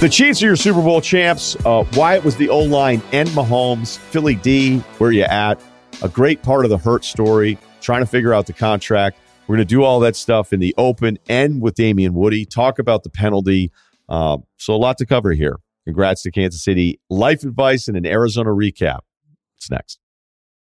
The Chiefs are your Super Bowl champs. Wyatt was the O-line and Mahomes. Philly D, where you at? A great part of the Hurts story, trying to figure out the contract. We're going to do all that stuff in the open and with Damien Woody. Talk about the penalty. So a lot to cover here. Congrats to Kansas City. Life advice and an Arizona recap. It's next.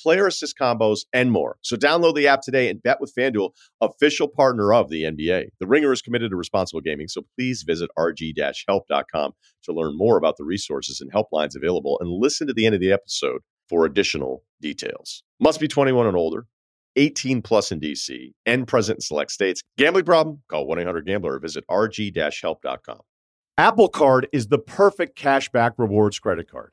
player assist combos, and more. So download the app today and bet with FanDuel, official partner of the NBA. The Ringer is committed to responsible gaming, so please visit rg-help.com to learn more about the resources and helplines available, and listen to the end of the episode for additional details. Must be 21 and older, 18 plus in DC, and present in select states. Gambling problem? Call 1-800-GAMBLER or visit rg-help.com. Apple Card is the perfect cashback rewards credit card.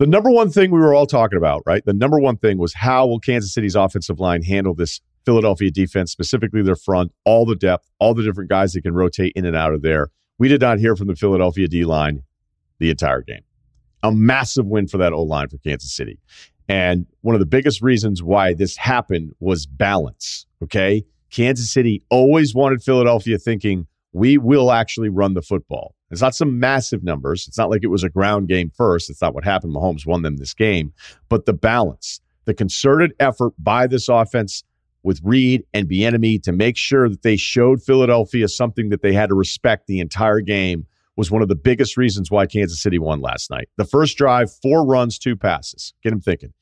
The number one thing we were all talking about, right? The number one thing was, how will Kansas City's offensive line handle this Philadelphia defense, specifically their front, all the depth, all the different guys that can rotate in and out of there. We did not hear from the Philadelphia D-line the entire game. A massive win for that O-line for Kansas City. And one of the biggest reasons why this happened was balance, okay? Kansas City always wanted Philadelphia thinking, we will actually run the football. It's not some massive numbers. It's not like it was a ground game first. It's not what happened. Mahomes won them this game. But the balance, the concerted effort by this offense with Reed and Bieniemy to make sure that they showed Philadelphia something that they had to respect the entire game, was one of the biggest reasons why Kansas City won last night. The first drive, 4 runs, 2 passes. Get them thinking.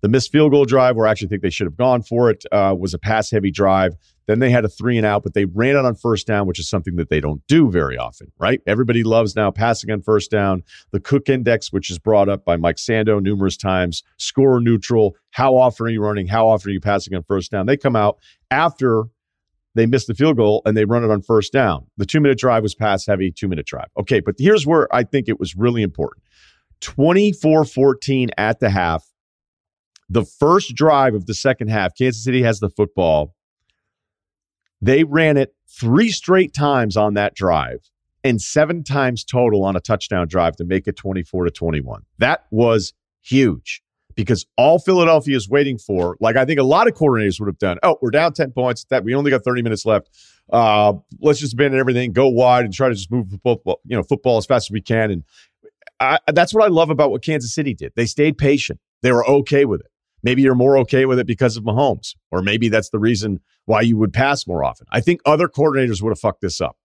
The missed field goal drive, where I actually think they should have gone for it, was a pass-heavy drive. Then they had a 3-and-out, but they ran it on first down, which is something that they don't do very often, right? Everybody loves now passing on first down. The Cook Index, which is brought up by Mike Sando numerous times, score neutral, how often are you running, how often are you passing on first down? They come out after they miss the field goal, and they run it on first down. The 2-minute drive was pass-heavy, 2-minute drive. Okay, but here's where I think it was really important. 24-14 at the half. The first drive of the second half, Kansas City has the football. They ran it 3 straight times on that drive and 7 times total on a touchdown drive to make it 24-21. That was huge, because all Philadelphia is waiting for, like I think a lot of coordinators would have done, oh, we're down 10 points. That we only got 30 minutes left. Let's just abandon everything, go wide, and try to just move football, football as fast as we can. And that's what I love about what Kansas City did. They stayed patient. They were okay with it. Maybe you're more okay with it because of Mahomes, or maybe that's the reason why you would pass more often. I think other coordinators would have fucked this up,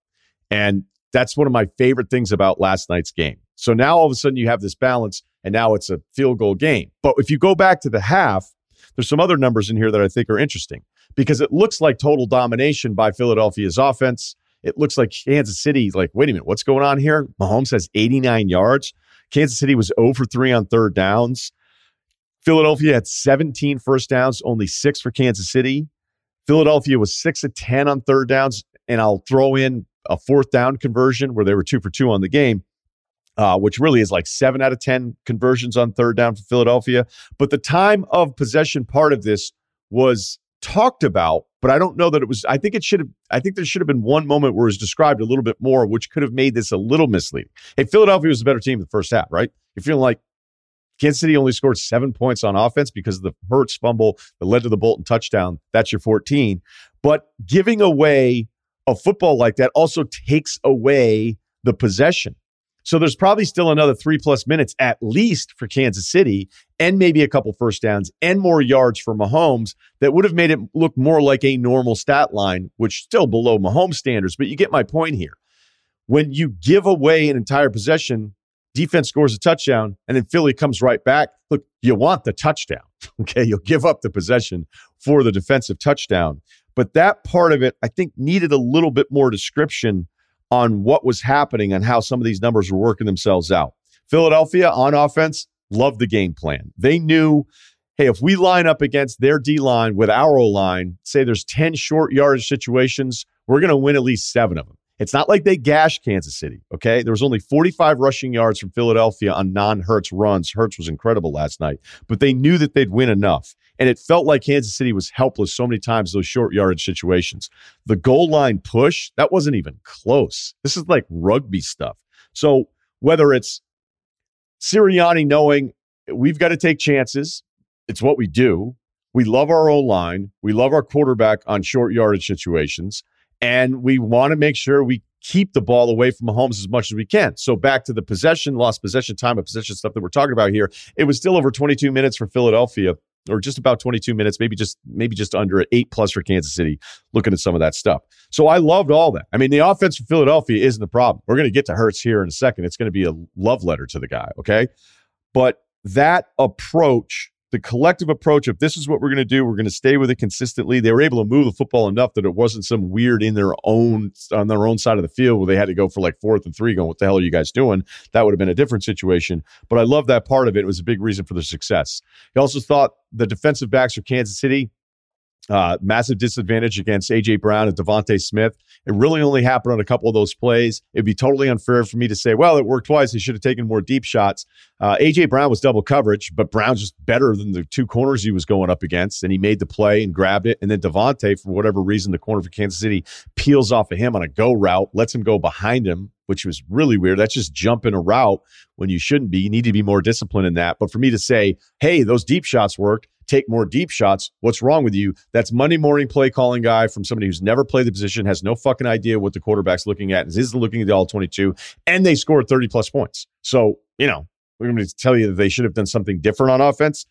and that's one of my favorite things about last night's game. So now all of a sudden you have this balance, and now it's a field goal game. But if you go back to the half, there's some other numbers in here that I think are interesting, because it looks like total domination by Philadelphia's offense. It looks like Kansas City, like, wait a minute, what's going on here? Mahomes has 89 yards. Kansas City was 0 for 3 on third downs. Philadelphia had 17 first downs, only 6 for Kansas City. Philadelphia was 6 of 10 on third downs, and I'll throw in a fourth down conversion where they were 2 for 2 on the game, which really is like 7 out of 10 conversions on third down for Philadelphia. But the time of possession part of this was talked about, but I don't know that it was. I think there should have been one moment where it was described a little bit more, which could have made this a little misleading. Hey, Philadelphia was a better team in the first half, right? You're feeling like, Kansas City only scored 7 points on offense because of the Hurts fumble that led to the Bolton touchdown. That's your 14. But giving away a football like that also takes away the possession. So there's probably still another 3+ minutes at least for Kansas City, and maybe a couple first downs and more yards for Mahomes that would have made it look more like a normal stat line, which still below Mahomes standards. But you get my point here. When you give away an entire possession, defense scores a touchdown, and then Philly comes right back. Look, you want the touchdown, okay? You'll give up the possession for the defensive touchdown. But that part of it, I think, needed a little bit more description on what was happening and how some of these numbers were working themselves out. Philadelphia, on offense, loved the game plan. They knew, hey, if we line up against their D-line with our O-line, say there's 10 short yardage situations, we're going to win at least 7 of them. It's not like they gashed Kansas City, okay? There was only 45 rushing yards from Philadelphia on non-Hurts runs. Hurts was incredible last night, but they knew that they'd win enough, and it felt like Kansas City was helpless so many times in those short yardage situations. The goal line push, that wasn't even close. This is like rugby stuff. So whether it's Sirianni knowing we've got to take chances, it's what we do. We love our own line. We love our quarterback on short yardage situations. And we want to make sure we keep the ball away from Mahomes as much as we can. So back to the possession, lost possession time, and possession stuff that we're talking about here. It was still over 22 minutes for Philadelphia, or just about 22 minutes, maybe just under it, 8+ for Kansas City, looking at some of that stuff. So I loved all that. I mean, the offense for Philadelphia isn't the problem. We're going to get to Hurts here in a second. It's going to be a love letter to the guy, okay? But that approach, the collective approach of this is what we're going to do, we're going to stay with it consistently. They were able to move the football enough that it wasn't some weird on their own side of the field where they had to go for like 4th and 3 going, what the hell are you guys doing? That would have been a different situation. But I love that part of it. It was a big reason for their success. He also thought the defensive backs for Kansas City, massive disadvantage against A.J. Brown and Devonta Smith. It really only happened on a couple of those plays. It'd be totally unfair for me to say, well, it worked twice. He should have taken more deep shots. A.J. Brown was double coverage, but Brown's just better than the two corners he was going up against, and he made the play and grabbed it. And then Devonta, for whatever reason, the corner for Kansas City peels off of him on a go route, lets him go behind him, which was really weird. That's just jumping a route when you shouldn't be. You need to be more disciplined in that. But for me to say, hey, those deep shots worked, take more deep shots, what's wrong with you? That's Monday morning play calling guy from somebody who's never played the position, has no fucking idea what the quarterback's looking at, is looking at the all 22, and they scored 30+ points. So, you know, we're going to tell you that they should have done something different on offense.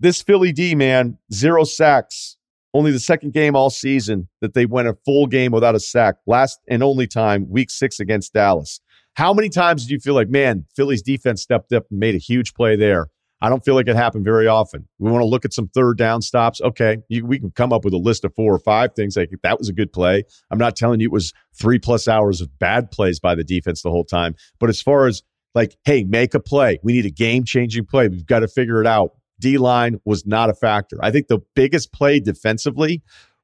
This Philly D, man, 0 sacks. Only the second game all season that they went a full game without a sack. Last and only time, week 6 against Dallas. How many times did you feel like, man, Philly's defense stepped up and made a huge play there? I don't feel like it happened very often. We want to look at some third down stops. Okay, we can come up with a list of 4 or 5 things. Like, that was a good play. I'm not telling you it was 3+ hours of bad plays by the defense the whole time. But as far as like, hey, make a play. We need a game-changing play. We've got to figure it out. D-line was not a factor. I think the biggest play defensively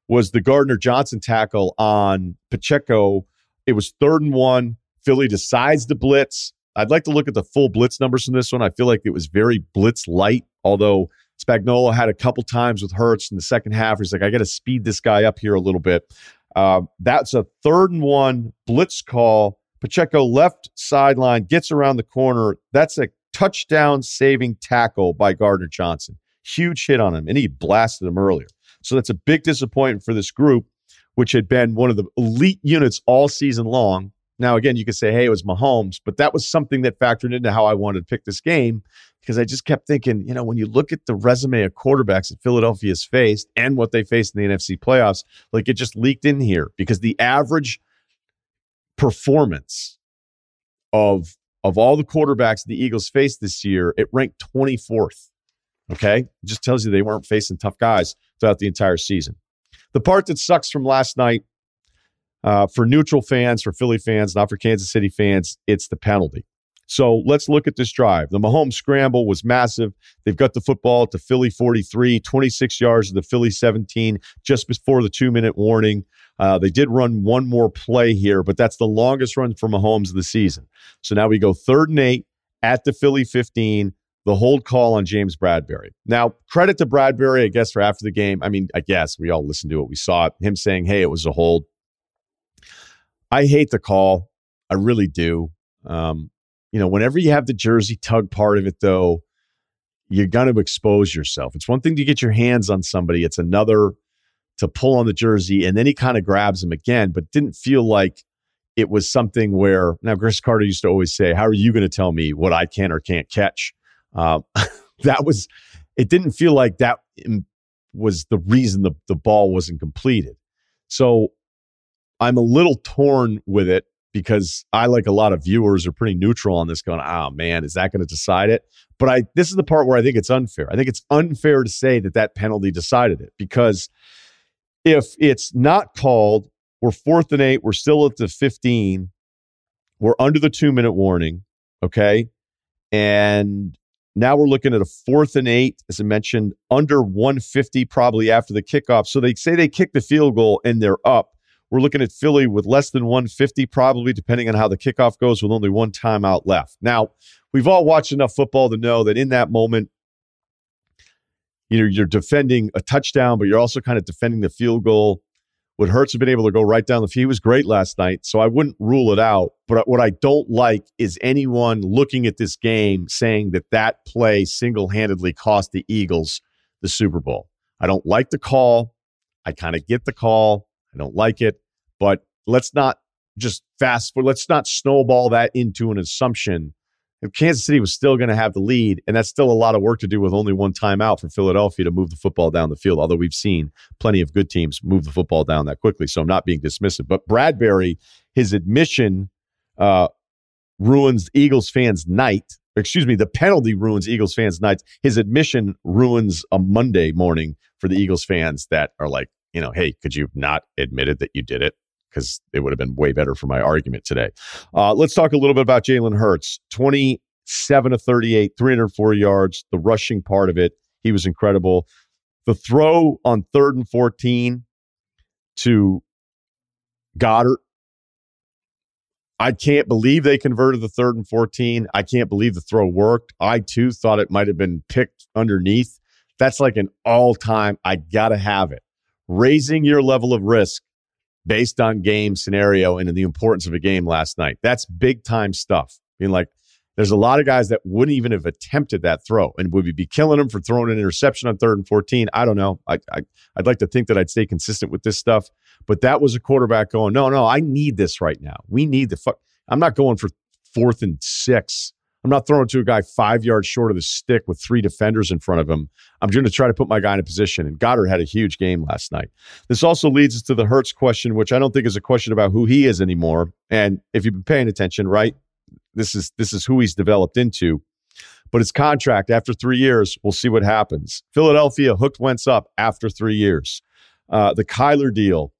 was the Gardner Johnson tackle on Pacheco. It was 3rd and 1. Philly decides to blitz. I'd like to look at the full blitz numbers from this one. I feel like it was very blitz light, although Spagnuolo had a couple times with Hurts in the second half. He's like, I got to speed this guy up here a little bit. That's a 3rd and 1 blitz call. Pacheco left sideline, gets around the corner. That's a touchdown-saving tackle by Gardner Johnson. Huge hit on him, and he blasted him earlier. So that's a big disappointment for this group, which had been one of the elite units all season long. Now, again, you could say, hey, it was Mahomes, but that was something that factored into how I wanted to pick this game, because I just kept thinking, you know, when you look at the resume of quarterbacks that Philadelphia's faced and what they faced in the NFC playoffs, like, it just leaked in here, because the average performance of all the quarterbacks the Eagles faced this year, it ranked 24th, okay? It just tells you they weren't facing tough guys throughout the entire season. The part that sucks from last night, for neutral fans, for Philly fans, not for Kansas City fans, it's the penalty. So let's look at this drive. The Mahomes scramble was massive. They've got the football at the Philly 43, 26 yards to the Philly 17, just before the 2-minute warning. They did run one more play here, but that's the longest run for Mahomes of the season. So now we go 3rd and 8 at the Philly 15, the hold call on James Bradberry. Now, credit to Bradberry, I guess, for after the game. I mean, I guess we all listened to it. We saw it, him saying, hey, it was a hold. I hate the call. I really do. You know, whenever you have the jersey tug part of it, though, you're going to expose yourself. It's one thing to get your hands on somebody. It's another to pull on the jersey, and then he kind of grabs him again, but didn't feel like it was something where... Now, Chris Carter used to always say, how are you going to tell me what I can or can't catch? That was... It didn't feel like that was the reason the ball wasn't completed. So I'm a little torn with it, because I, like a lot of viewers, are pretty neutral on this going, oh man, is that going to decide it? But this is the part where I think it's unfair. I think it's unfair to say that that penalty decided it, because if it's not called, we're 4th and 8, we're still at the 15, we're under the 2-minute warning, okay? And now we're looking at a 4th and 8, as I mentioned, under 150 probably after the kickoff. So they say they kick the field goal and they're up. We're looking at Philly with less than 150 probably, depending on how the kickoff goes, with only one timeout left. Now, we've all watched enough football to know that in that moment, you're defending a touchdown, but you're also kind of defending the field goal. Would Hurts have been able to go right down the field? He was great last night, so I wouldn't rule it out. But what I don't like is anyone looking at this game saying that that play single-handedly cost the Eagles the Super Bowl. I don't like the call. I kind of get the call. I don't like it. But let's not just fast forward. Let's not snowball that into an assumption. If Kansas City was still going to have the lead, and that's still a lot of work to do with only one timeout for Philadelphia to move the football down the field, although we've seen plenty of good teams move the football down that quickly, so I'm not being dismissive. But Bradberry, his admission ruins Eagles fans' night. Excuse me, the penalty ruins Eagles fans' nights. His admission ruins a Monday morning for the Eagles fans that are like, hey, could you have not admitted that you did it? Because it would have been way better for my argument today. Let's talk a little bit about Jalen Hurts. 27 of 38, 304 yards. The rushing part of it, he was incredible. The throw on 3rd and 14 to Goddard. I can't believe they converted the 3rd and 14. I can't believe the throw worked. I, too, thought it might have been picked underneath. That's like an all-time, I gotta have it. Raising your level of risk based on game scenario and the importance of a game last night. That's big-time stuff. I mean, there's a lot of guys that wouldn't even have attempted that throw, and would we be killing them for throwing an interception on 3rd and 14? I don't know. I'd like to think that I'd stay consistent with this stuff, but that was a quarterback going, no, I need this right now. We need the fuck. I'm not going for 4th and 6. I'm not throwing to a guy 5 yards short of the stick with 3 defenders in front of him. I'm going to try to put my guy in a position. And Goddard had a huge game last night. This also leads us to the Hurts question, which I don't think is a question about who he is anymore. And if you've been paying attention, right, this is who he's developed into. But his contract after 3 years, we'll see what happens. Philadelphia hooked Wentz up after 3 years. The Kyler deal.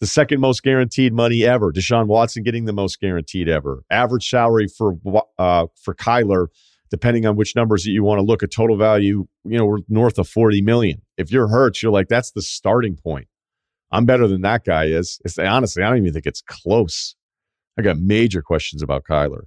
The second most guaranteed money ever. Deshaun Watson getting the most guaranteed ever. Average salary for Kyler, depending on which numbers that you want to look, a total value, we're north of $40 million. If you're Hurts, you're like, that's the starting point. I'm better than that guy is. Honestly, I don't even think it's close. I got major questions about Kyler.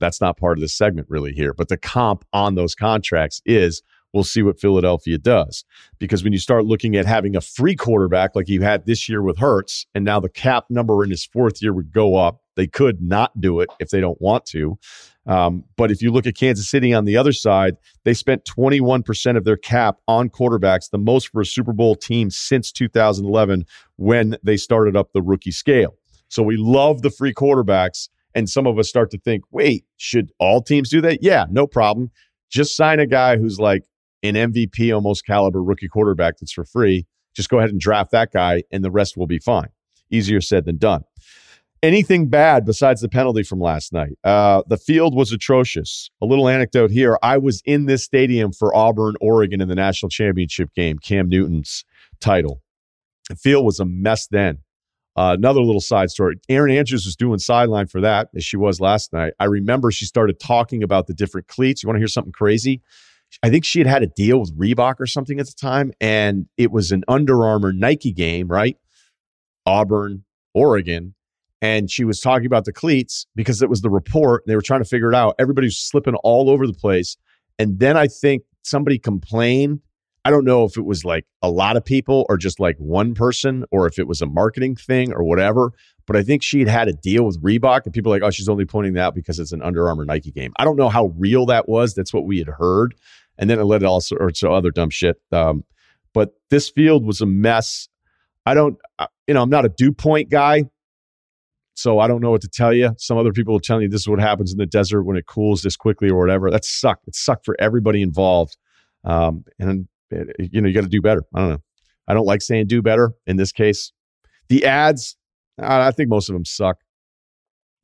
That's not part of this segment really here, but the comp on those contracts is, we'll see what Philadelphia does. Because when you start looking at having a free quarterback like you had this year with Hurts, and now the cap number in his 4th year would go up, they could not do it if they don't want to. But if you look at Kansas City on the other side, they spent 21% of their cap on quarterbacks, the most for a Super Bowl team since 2011 when they started up the rookie scale. So we love the free quarterbacks, and some of us start to think, wait, should all teams do that? Yeah, no problem. Just sign a guy who's like, an MVP almost caliber rookie quarterback that's for free. Just go ahead and draft that guy and the rest will be fine. Easier said than done. Anything bad besides the penalty from last night? The field was atrocious. A little anecdote here. I was in this stadium for Auburn, Oregon in the national championship game, Cam Newton's title. The field was a mess then. Another little side story. Erin Andrews was doing sideline for that, as she was last night. I remember she started talking about the different cleats. You want to hear something crazy? I think she had a deal with Reebok or something at the time, and it was an Under Armour Nike game, right? Auburn, Oregon. And she was talking about the cleats because it was the report. They were trying to figure it out. Everybody was slipping all over the place. And then I think somebody complained. I don't know if it was like a lot of people or just like one person or if it was a marketing thing or whatever. But I think she'd had a deal with Reebok and people were like, oh, she's only pointing that out because it's an Under Armour Nike game. I don't know how real that was. That's what we had heard. And then it led to all sorts of other dumb shit. But this field was a mess. I'm not a dew point guy, so I don't know what to tell you. Some other people will tell you this is what happens in the desert when it cools this quickly or whatever. That sucked. It sucked for everybody involved. You got to do better. I don't know. I don't like saying do better in this case. The ads, I think most of them suck.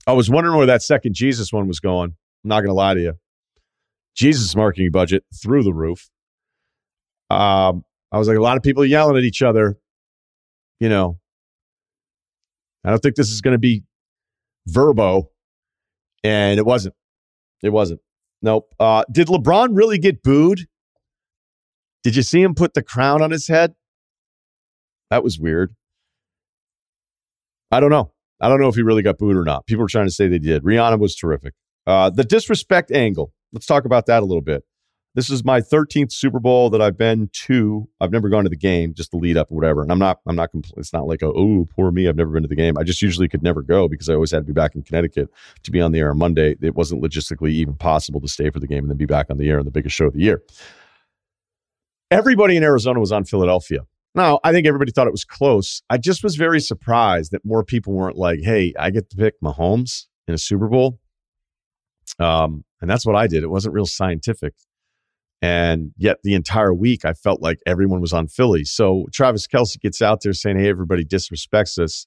I was wondering where that second Jesus one was going. I'm not going to lie to you. Jesus' marketing budget through the roof. I was like, a lot of people yelling at each other. You know, I don't think this is going to be verbo. And it wasn't. It wasn't. Nope. Did LeBron really get booed? Did you see him put the crown on his head? That was weird. I don't know. I don't know if he really got booed or not. People were trying to say they did. Rihanna was terrific. The disrespect angle. Let's talk about that a little bit. This is my 13th Super Bowl that I've been to. I've never gone to the game, just the lead up or whatever. And I'm not it's not like, oh, poor me, I've never been to the game. I just usually could never go because I always had to be back in Connecticut to be on the air on Monday. It wasn't logistically even possible to stay for the game and then be back on the air on the biggest show of the year. Everybody in Arizona was on Philadelphia. Now, I think everybody thought it was close. I just was very surprised that more people weren't like, hey, I get to pick Mahomes in a Super Bowl. And that's what I did. It wasn't real scientific. And yet the entire week, I felt like everyone was on Philly. So Travis Kelce gets out there saying, hey, everybody disrespects us.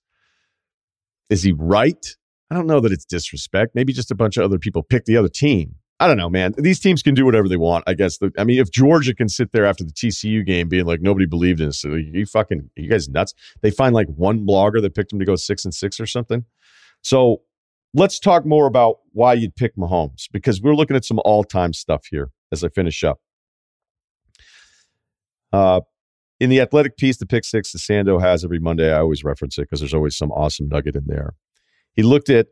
Is he right? I don't know that it's disrespect. Maybe just a bunch of other people pick the other team. I don't know, man. These teams can do whatever they want, I guess. I mean, if Georgia can sit there after the TCU game being like, nobody believed in us, so you guys nuts. They find like one blogger that picked him to go 6-6 or something. So let's talk more about why you'd pick Mahomes, because we're looking at some all-time stuff here as I finish up. In the athletic piece, the pick six that Sando has every Monday, I always reference it because there's always some awesome nugget in there. He looked at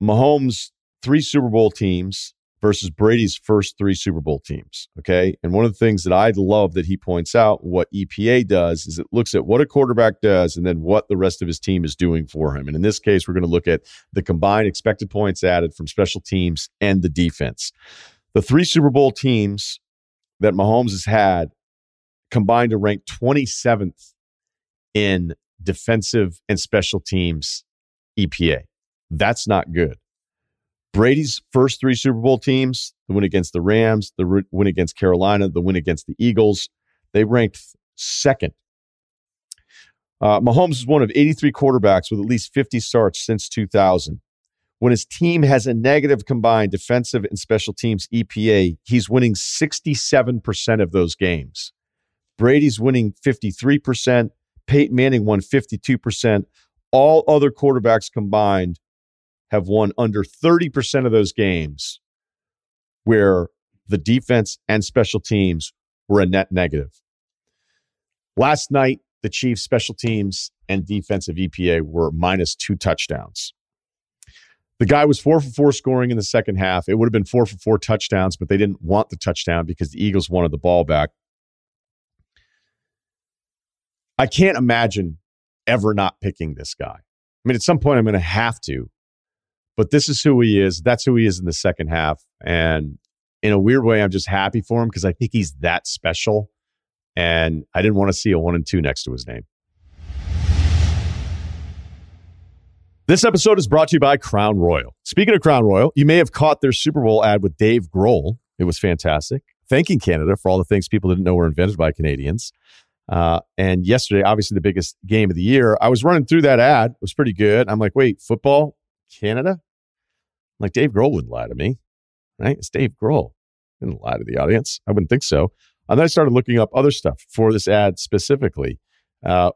Mahomes' 3 Super Bowl teams versus Brady's first 3 Super Bowl teams, okay? And one of the things that I love that he points out, what EPA does, is it looks at what a quarterback does and then what the rest of his team is doing for him. And in this case, we're going to look at the combined expected points added from special teams and the defense. The 3 Super Bowl teams that Mahomes has had combined to rank 27th in defensive and special teams EPA. That's not good. Brady's first 3 Super Bowl teams, the win against the Rams, the win against Carolina, the win against the Eagles, they ranked 2nd. Mahomes is one of 83 quarterbacks with at least 50 starts since 2000. When his team has a negative combined defensive and special teams EPA, he's winning 67% of those games. Brady's winning 53%. Peyton Manning won 52%. All other quarterbacks combined have won under 30% of those games where the defense and special teams were a net negative. Last night, the Chiefs' special teams and defensive EPA were -2 touchdowns. The guy was 4 for 4 scoring in the second half. It would have been 4 for 4 touchdowns, but they didn't want the touchdown because the Eagles wanted the ball back. I can't imagine ever not picking this guy. I mean, at some point I'm going to have to. But this is who he is. That's who he is in the second half. And in a weird way, I'm just happy for him because I think he's that special. And I didn't want to see a 1 and 2 next to his name. This episode is brought to you by Crown Royal. Speaking of Crown Royal, you may have caught their Super Bowl ad with Dave Grohl. It was fantastic. Thanking Canada for all the things people didn't know were invented by Canadians. And yesterday, obviously the biggest game of the year, I was running through that ad. It was pretty good. I'm like, wait, football? Canada? I'm like, Dave Grohl wouldn't lie to me, right? It's Dave Grohl. Didn't lie to the audience. I wouldn't think so. And then I started looking up other stuff for this ad specifically.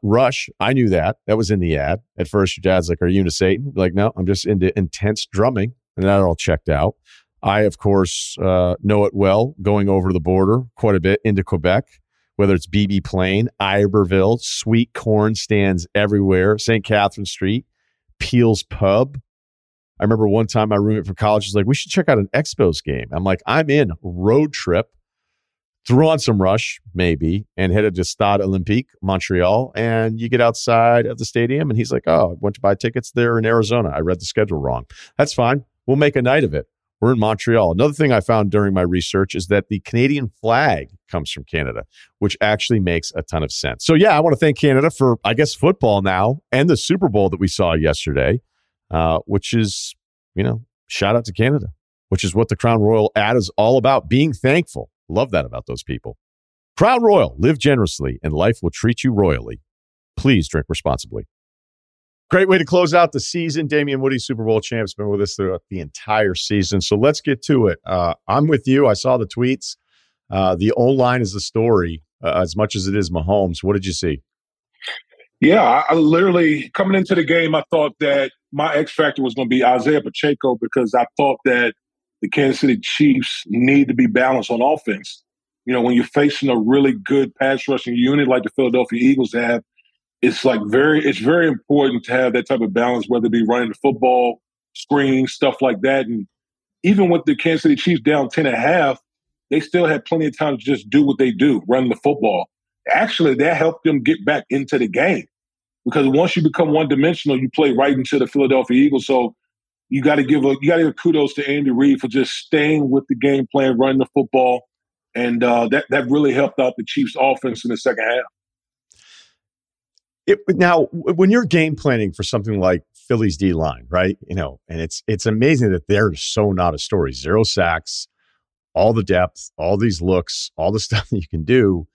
Rush, I knew that. That was in the ad. At first, your dad's like, are you into Satan? Like, no, I'm just into intense drumming. And that all checked out. I, of course, know it well, going over the border quite a bit into Quebec, whether it's BB Plain, Iberville, sweet corn stands everywhere, St. Catherine Street, Peel's Pub. I remember one time my roommate from college was like, we should check out an Expos game. I'm like, I'm in. Road trip. Threw on some Rush, maybe, and headed to Stade Olympique, Montreal. And you get outside of the stadium, and he's like, oh, I went to buy tickets there in Arizona. I read the schedule wrong. That's fine. We'll make a night of it. We're in Montreal. Another thing I found during my research is that the Canadian flag comes from Canada, which actually makes a ton of sense. So, yeah, I want to thank Canada for, I guess, football now and the Super Bowl that we saw yesterday. Which is, you know, shout out to Canada, which is what the Crown Royal ad is all about, being thankful. Love that about those people. Crown Royal, live generously and life will treat you royally. Please drink responsibly. Great way to close out the season. Damien Woody, Super Bowl champ's, been with us throughout the entire season. So let's get to it. I'm with you. I saw the tweets. The O-line is the story as much as it is Mahomes. What did you see? Yeah, I literally, coming into the game, I thought that my X factor was going to be Isaiah Pacheco because I thought that the Kansas City Chiefs need to be balanced on offense. You know, when you're facing a really good pass rushing unit like the Philadelphia Eagles have, it's very important to have that type of balance, whether it be running the football, screens, stuff like that. And even with the Kansas City Chiefs down 10.5, they still had plenty of time to just do what they do, run the football. Actually, that helped them get back into the game because once you become one-dimensional, you play right into the Philadelphia Eagles. So you got to give kudos to Andy Reid for just staying with the game plan, running the football, and that really helped out the Chiefs' offense in the second half. Now, when you're game planning for something like Philly's D-line, right? You know, and it's amazing that they're so not a story. 0 sacks, all the depth, all these looks, all the stuff that you can do.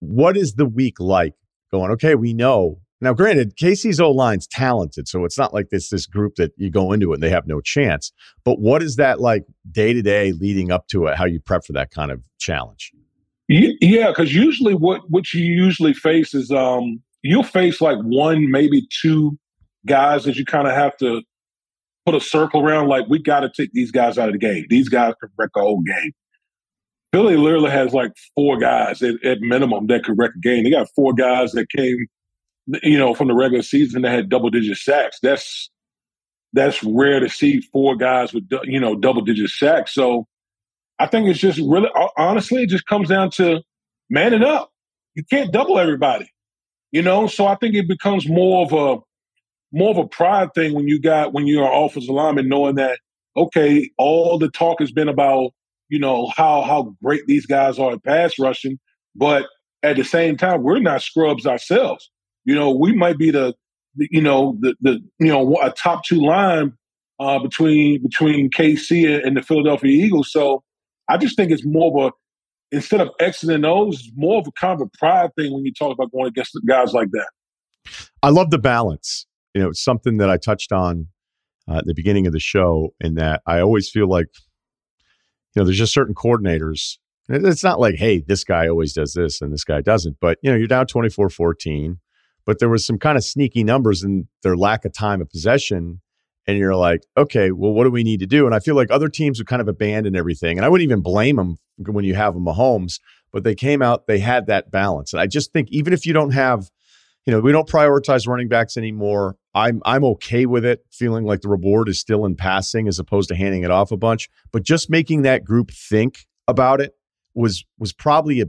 What is the week like going, okay, we know. Now, granted, KC's O-line's talented, so it's not like it's this group that you go into and they have no chance. But what is that like day-to-day leading up to it, how you prep for that kind of challenge? Yeah, because usually what you usually face is you'll face like one, maybe two guys that you kind of have to put a circle around, like, we got to take these guys out of the game. These guys can wreck a whole game. Philly literally has like 4 guys at minimum that could wreck a game. They got 4 guys that came, you know, from the regular season that had double-digit sacks. That's rare to see 4 guys with, you know, double-digit sacks. So I think it's just really, honestly, it just comes down to man it up. You can't double everybody, you know. So I think it becomes more of a pride thing when you're an offensive lineman, knowing that, okay, all the talk has been about, you know, how great these guys are at pass rushing. But at the same time, we're not scrubs ourselves. You know, we might be a top 2 line between KC and the Philadelphia Eagles. So I just think it's more of a, instead of X's and O's, it's more of a kind of a pride thing when you talk about going against guys like that. I love the balance. You know, it's something that I touched on at the beginning of the show, in that I always feel like, you know, there's just certain coordinators. It's not like, hey, this guy always does this and this guy doesn't. But, you know, you're down 24-14, but there was some kind of sneaky numbers in their lack of time of possession. And you're like, okay, well, what do we need to do? And I feel like other teams would kind of abandon everything. And I wouldn't even blame them when you have a Mahomes, but they came out, they had that balance. And I just think even if you don't have, you know, we don't prioritize running backs anymore. I'm okay with it, feeling like the reward is still in passing as opposed to handing it off a bunch. But just making that group think about it was probably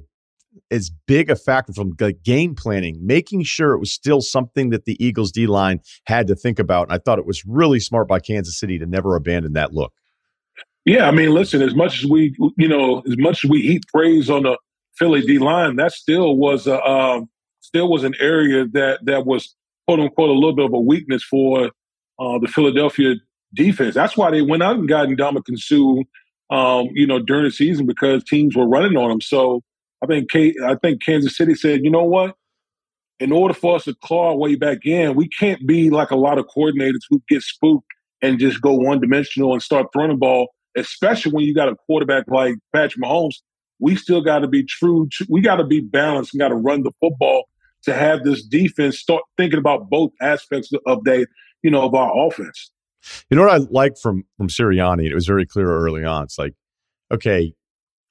as big a factor from game planning, making sure it was still something that the Eagles D-line had to think about. And I thought it was really smart by Kansas City to never abandon that look. Yeah, I mean, listen, as much as we heap praise on the Philly D-line, that still was an area that was, quote unquote, a little bit of a weakness for the Philadelphia defense. That's why they went out and got Ndamukong Suh, you know, during the season, because teams were running on them. So I think Kansas City said, you know what? In order for us to claw our way back in, we can't be like a lot of coordinators who get spooked and just go one-dimensional and start throwing the ball, especially when you got a quarterback like Patrick Mahomes. We still got to be true. We got to be balanced and got to run the football to have this defense start thinking about both aspects of they, you know, of our offense. You know what I like from Sirianni? It was very clear early on. It's like, okay,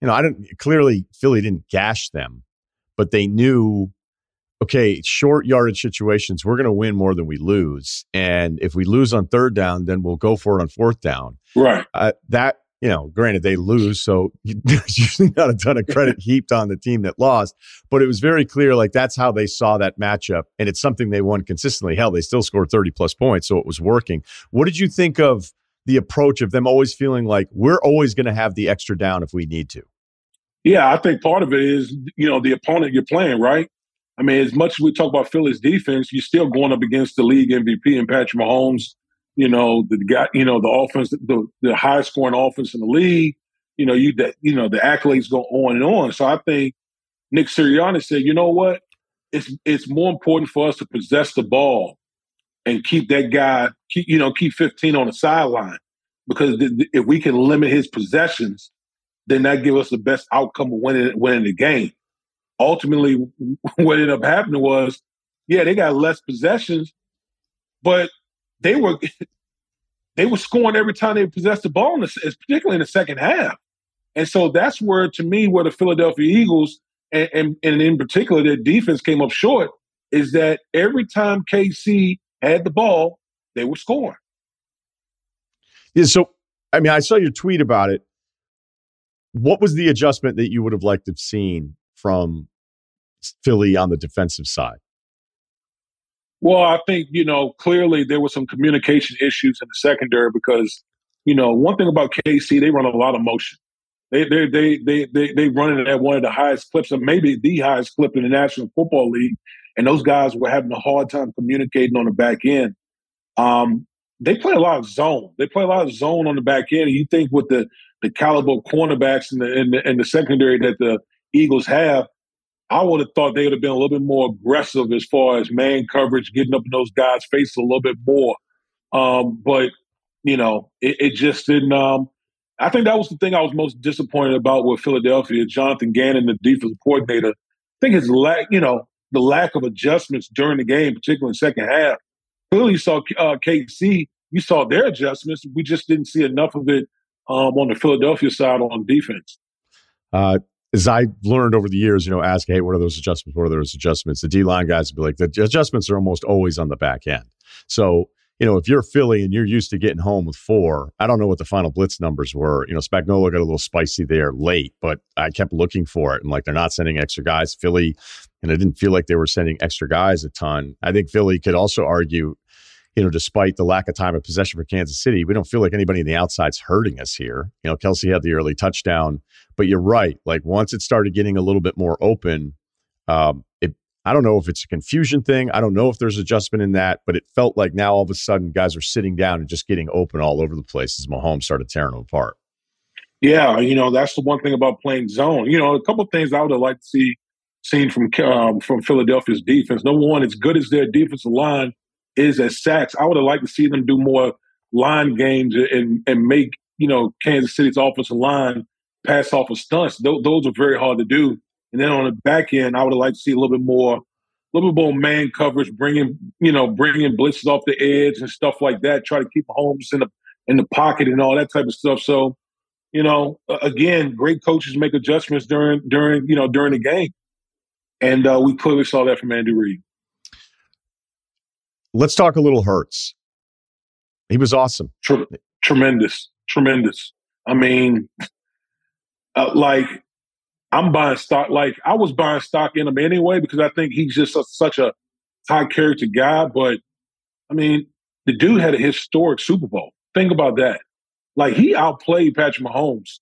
you know, clearly Philly didn't gash them, but they knew, okay, short yardage situations, we're going to win more than we lose. And if we lose on third down, then we'll go for it on fourth down. Right. You know, granted, they lose, so there's usually not a ton of credit heaped on the team that lost. But it was very clear, like, that's how they saw that matchup, and it's something they won consistently. Hell, they still scored 30-plus points, so it was working. What did you think of the approach of them always feeling like we're always going to have the extra down if we need to? Yeah, I think part of it is, you know, the opponent you're playing, right? I mean, as much as we talk about Philly's defense, you're still going up against the league MVP and Patrick Mahomes. You know, the guy, you know, the offense, the highest scoring offense in the league, you know, the accolades go on and on. So I think Nick Sirianni said, you know what, it's more important for us to possess the ball and keep that guy, keep 15 on the sideline. Because if we can limit his possessions, then that gives us the best outcome of winning the game. Ultimately, what ended up happening was, yeah, they got less possessions, but they were scoring every time they possessed the ball, particularly in the second half. And so that's where, to me, where the Philadelphia Eagles, and in particular their defense, came up short, is that every time KC had the ball, they were scoring. Yeah, so, I mean, I saw your tweet about it. What was the adjustment that you would have liked to have seen from Philly on the defensive side? Well, I think, clearly there were some communication issues in the secondary because, one thing about KC, they run a lot of motion. They run it at one of the highest clips, or maybe the highest clip in the National Football League, and those guys were having a hard time communicating on the back end. They play a lot of zone. They play a lot of zone on the back end. And you think with the caliber of cornerbacks and the secondary that the Eagles have, I would have thought they would have been a little bit more aggressive as far as man coverage, getting up in those guys' faces a little bit more. But, it just didn't I think that was the thing I was most disappointed about with Philadelphia. Jonathan Gannon, the defensive coordinator, I think his lack of adjustments during the game, particularly in the second half. Clearly, you saw KC. You saw their adjustments. We just didn't see enough of it on the Philadelphia side on defense. As I learned over the years, ask, hey, what are those adjustments? What are those adjustments? The D-line guys would be like, the adjustments are almost always on the back end. So, if you're Philly and you're used to getting home with four, I don't know what the final blitz numbers were. Spagnuolo got a little spicy there late, but I kept looking for it. And they're not sending extra guys. Philly, and I didn't feel like they were sending extra guys a ton. I think Philly could also argue, despite the lack of time of possession for Kansas City, we don't feel like anybody on the outside's hurting us here. Kelsey had the early touchdown, but you're right. Like once it started getting a little bit more open, I don't know if it's a confusion thing. I don't know if there's adjustment in that, but it felt like now all of a sudden guys are sitting down and just getting open all over the place as Mahomes started tearing them apart. Yeah, that's the one thing about playing zone. A couple of things I would have liked to seen from Philadelphia's defense. Number one, as good as their defensive line is at sacks, I would have liked to see them do more line games and make, Kansas City's offensive line pass off of stunts. Those are very hard to do. And then on the back end, I would like to see a little bit more man coverage, bringing blitzes off the edge and stuff like that. Try to keep Mahomes in the pocket and all that type of stuff. So, again, great coaches make adjustments during the game, and we clearly saw that from Andy Reid. Let's talk a little Hurts. He was awesome, tremendous. I mean, I'm buying stock. I was buying stock in him anyway because I think he's just such a high character guy. But, the dude had a historic Super Bowl. Think about that. He outplayed Patrick Mahomes,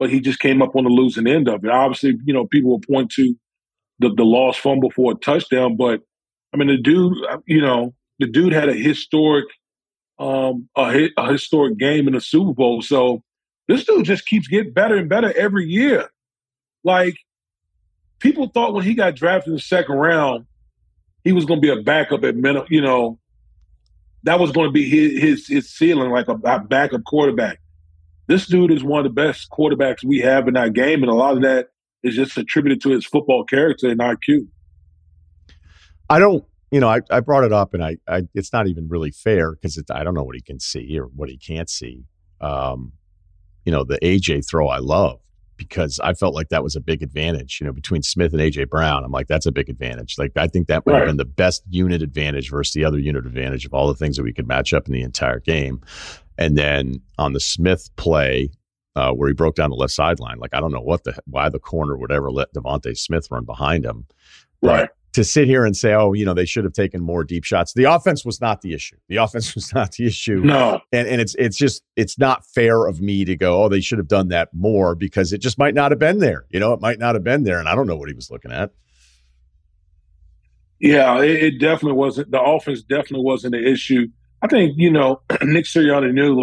but he just came up on the losing end of it. Obviously, people will point to the lost fumble for a touchdown. But, the dude had a historic game in the Super Bowl. So this dude just keeps getting better and better every year. People thought when he got drafted in the second round, he was going to be a backup at minimum. That was going to be his ceiling, a backup quarterback. This dude is one of the best quarterbacks we have in our game, and a lot of that is just attributed to his football character and IQ. I brought it up, and I it's not even really fair because I don't know what he can see or what he can't see. The AJ throw I love, because I felt like that was a big advantage, between Smith and A.J. Brown. I'm like, that's a big advantage. I think that would have been the best unit advantage versus the other unit advantage of all the things that we could match up in the entire game. And then on the Smith play where he broke down the left sideline, I don't know why the corner would ever let Devonta Smith run behind him. But to sit here and say, they should have taken more deep shots. The offense was not the issue. No. And it's not fair of me to go, they should have done that more, because it just might not have been there. It might not have been there. And I don't know what he was looking at. Yeah, it definitely wasn't. The offense definitely wasn't an issue. I think, Nick Sirianni knew,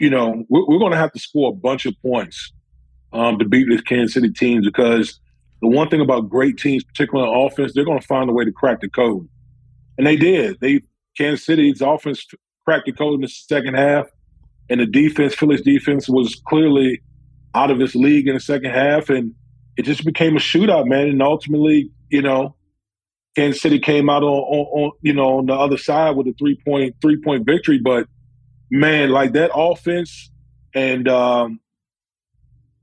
we're going to have to score a bunch of points to beat this Kansas City team, because the one thing about great teams, particularly on offense, they're going to find a way to crack the code. And they did. They Kansas City's offense cracked the code in the second half, and the defense, Philly's defense, was clearly out of its league in the second half, and it just became a shootout, man. And ultimately, you know, Kansas City came out on you know, on the other side with a three-point victory. But man, like that offense and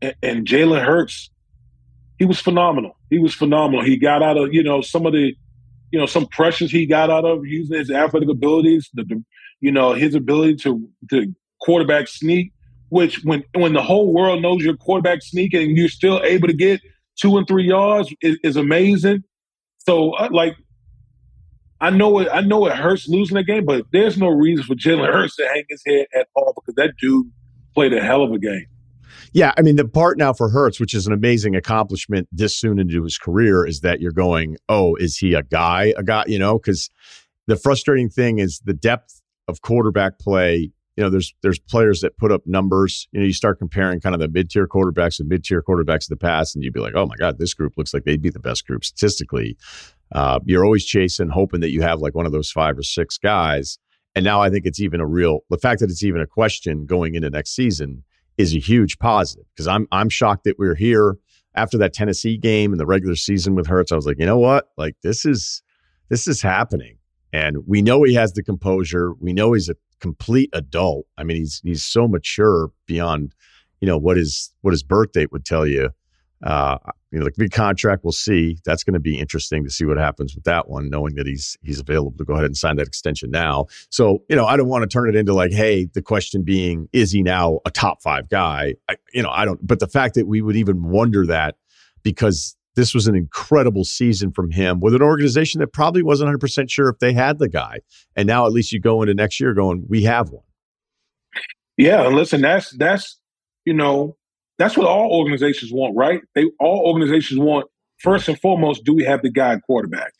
Jalen Hurts, he was phenomenal. He was phenomenal. He got out of, you know, some of the, you know, some pressures he got out of using his athletic abilities, you know, his ability to quarterback sneak, which when the whole world knows you're quarterback sneak and you're still able to get 2 and 3 yards is amazing. So, like, I know it hurts losing the game, but there's no reason for Jalen Hurts to hang his head at all because that dude played a hell of a game. Yeah, I mean, the part now for Hurts, which is an amazing accomplishment this soon into his career, is that you're going, oh, is he a guy, you know, because the frustrating thing is the depth of quarterback play. You know, there's players that put up numbers. You know, you start comparing kind of the mid-tier quarterbacks and mid-tier quarterbacks of the past, and you'd be like, oh, my God, this group looks like they'd be the best group statistically. You're always chasing, hoping that you have like one of those 5 or 6 guys. And now I think it's even the fact that it's even a question going into next season is a huge positive, because I'm shocked that we're here after that Tennessee game and the regular season with Hurts. I was like, you know what? Like, this is happening. And we know he has the composure. We know he's a complete adult. I mean, he's so mature beyond, you know, what his birth date would tell you. You know, the big contract, we'll see. That's going to be interesting to see what happens with that one, knowing that he's available to go ahead and sign that extension now. So, you know, I don't want to turn it into like, hey, the question being, is he now a top 5 guy? But the fact that we would even wonder that, because this was an incredible season from him with an organization that probably wasn't 100% sure if they had the guy. And now at least you go into next year going, we have one. Yeah. And listen, that's, you know, that's what all organizations want, right? All organizations want, first and foremost, do we have the guy quarterback?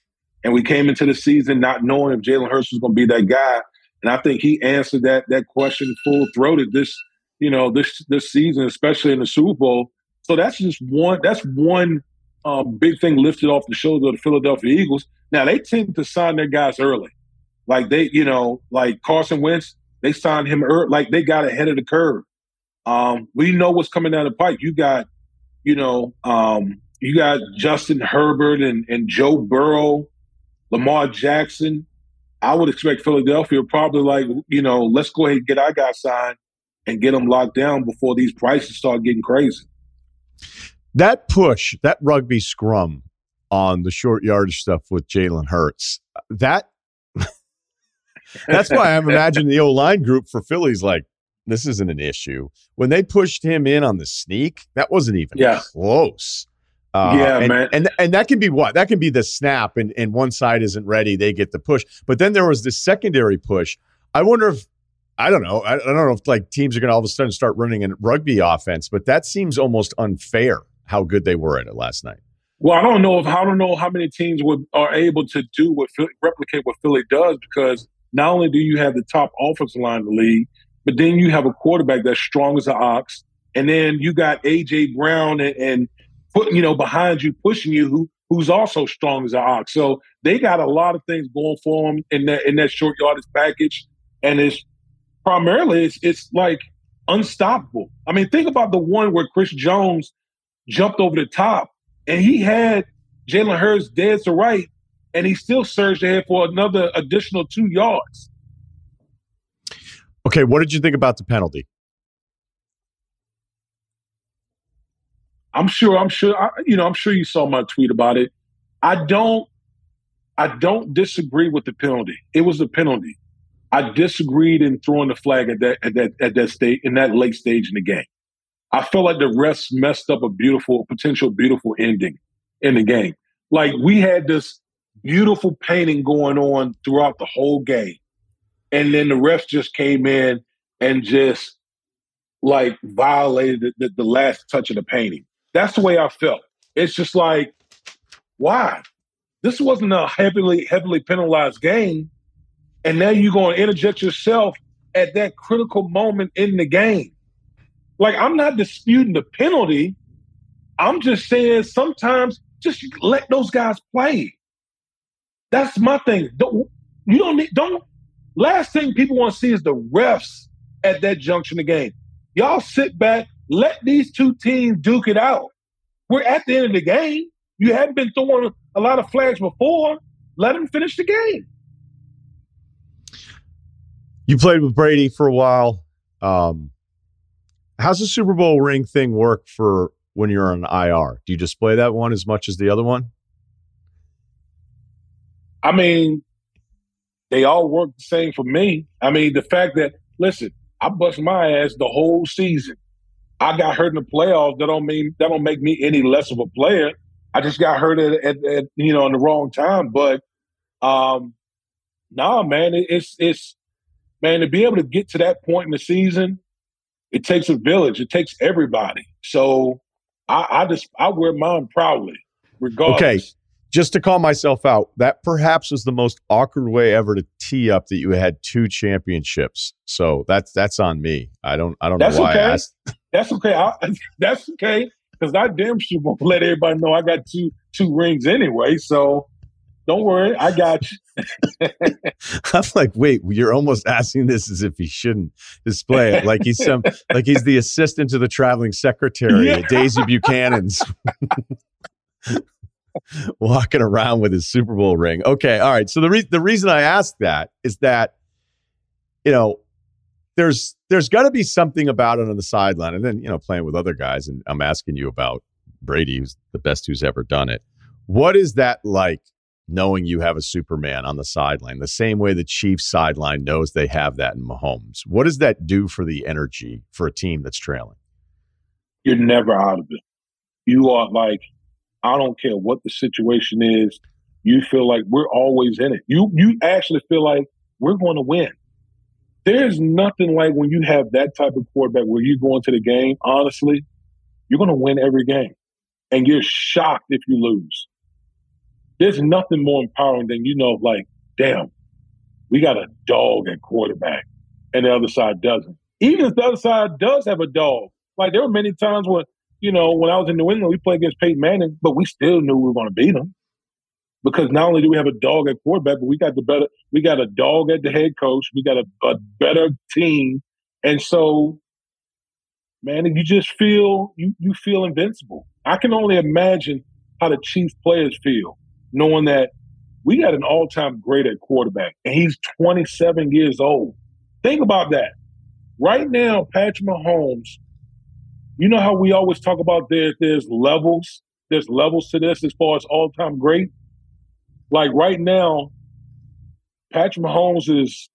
And we came into the season not knowing if Jalen Hurts was going to be that guy. And I think he answered that question full-throated this season, especially in the Super Bowl. So that's just one. That's one big thing lifted off the shoulders of the Philadelphia Eagles. Now they tend to sign their guys early, like they, you know, like Carson Wentz. They signed him early, like they got ahead of the curve. We know what's coming down the pike. You got, you know, Justin Herbert and Joe Burrow, Lamar Jackson. I would expect Philadelphia probably like, you know, let's go ahead and get our guy signed and get them locked down before these prices start getting crazy. That push, that rugby scrum on the short yardage stuff with Jalen Hurts, that's why I'm imagining the O-line group for Philly's like, this isn't an issue. When they pushed him in on the sneak, that wasn't even close. Man. And that can be what? That can be the snap, and one side isn't ready. They get the push. But then there was this secondary push. I wonder if, I don't know if like teams are going to all of a sudden start running a rugby offense, but that seems almost unfair how good they were at it last night. Well, I don't know how many teams are able to do replicate what Philly does, because not only do you have the top offensive line in the league, but then you have a quarterback that's strong as an ox, and then you got A.J. Brown and putting, you know, behind you, pushing you, who's also strong as an ox. So they got a lot of things going for them in that short yardage package, and it's primarily like unstoppable. I mean, think about the one where Chris Jones jumped over the top, and he had Jalen Hurts dead to right, and he still surged ahead for another additional 2 yards. Okay, what did you think about the penalty? I'm sure you saw my tweet about it. I don't disagree with the penalty. It was a penalty. I disagreed in throwing the flag at that stage, in that late stage in the game. I felt like the refs messed up a potential beautiful ending in the game. Like, we had this beautiful painting going on throughout the whole game. And then the refs just came in and just, like, violated the last touch of the painting. That's the way I felt. It's just like, why? This wasn't a heavily penalized game, and now you're going to interject yourself at that critical moment in the game. Like, I'm not disputing the penalty. I'm just saying sometimes just let those guys play. That's my thing. Don't, you don't need, don't Last thing people want to see is the refs at that junction of the game. Y'all sit back, let these two teams duke it out. We're at the end of the game. You haven't been throwing a lot of flags before. Let them finish the game. You played with Brady for a while. How's the Super Bowl ring thing work for when you're on IR? Do you display that one as much as the other one? I mean, they all work the same for me. I mean, the fact that, listen, I bust my ass the whole season. I got hurt in the playoffs. That don't make me any less of a player. I just got hurt at in the wrong time. But man, to be able to get to that point in the season, it takes a village. It takes everybody. So I wear mine proudly, regardless. Okay, just to call myself out, that perhaps was the most awkward way ever to tee up that you had two championships. So that's on me. I don't know why. Okay. I asked. That's okay. That's okay, because I damn sure won't let everybody know I got two rings anyway. So don't worry, I got you. I'm like, wait, you're almost asking this as if he shouldn't display it, like he's like he's the assistant to the traveling secretary at Daisy Buchanan's, walking around with his Super Bowl ring. Okay, all right. So the reason I ask that is that, you know, there's got to be something about it on the sideline, and then playing with other guys. And I'm asking you about Brady, who's the best who's ever done it. What is that like? Knowing you have a Superman on the sideline, the same way the Chiefs sideline knows they have that in Mahomes. What does that do for the energy for a team that's trailing? You're never out of it. You are like, I don't care what the situation is. You feel like we're always in it. You actually feel like we're going to win. There's nothing like when you have that type of quarterback where you go into the game, honestly, you're going to win every game. And you're shocked if you lose. There's nothing more empowering than, like, damn, we got a dog at quarterback, and the other side doesn't. Even if the other side does have a dog. Like, there were many times when, when I was in New England, we played against Peyton Manning, but we still knew we were going to beat him. Because not only do we have a dog at quarterback, but we got a dog at the head coach. We got a better team. And so, man, you just feel, you feel invincible. I can only imagine how the Chiefs players feel, knowing that we got an all-time great at quarterback, and he's 27 years old. Think about that. Right now, Patrick Mahomes, how we always talk about there's levels to this as far as all-time great? Like right now, Patrick Mahomes is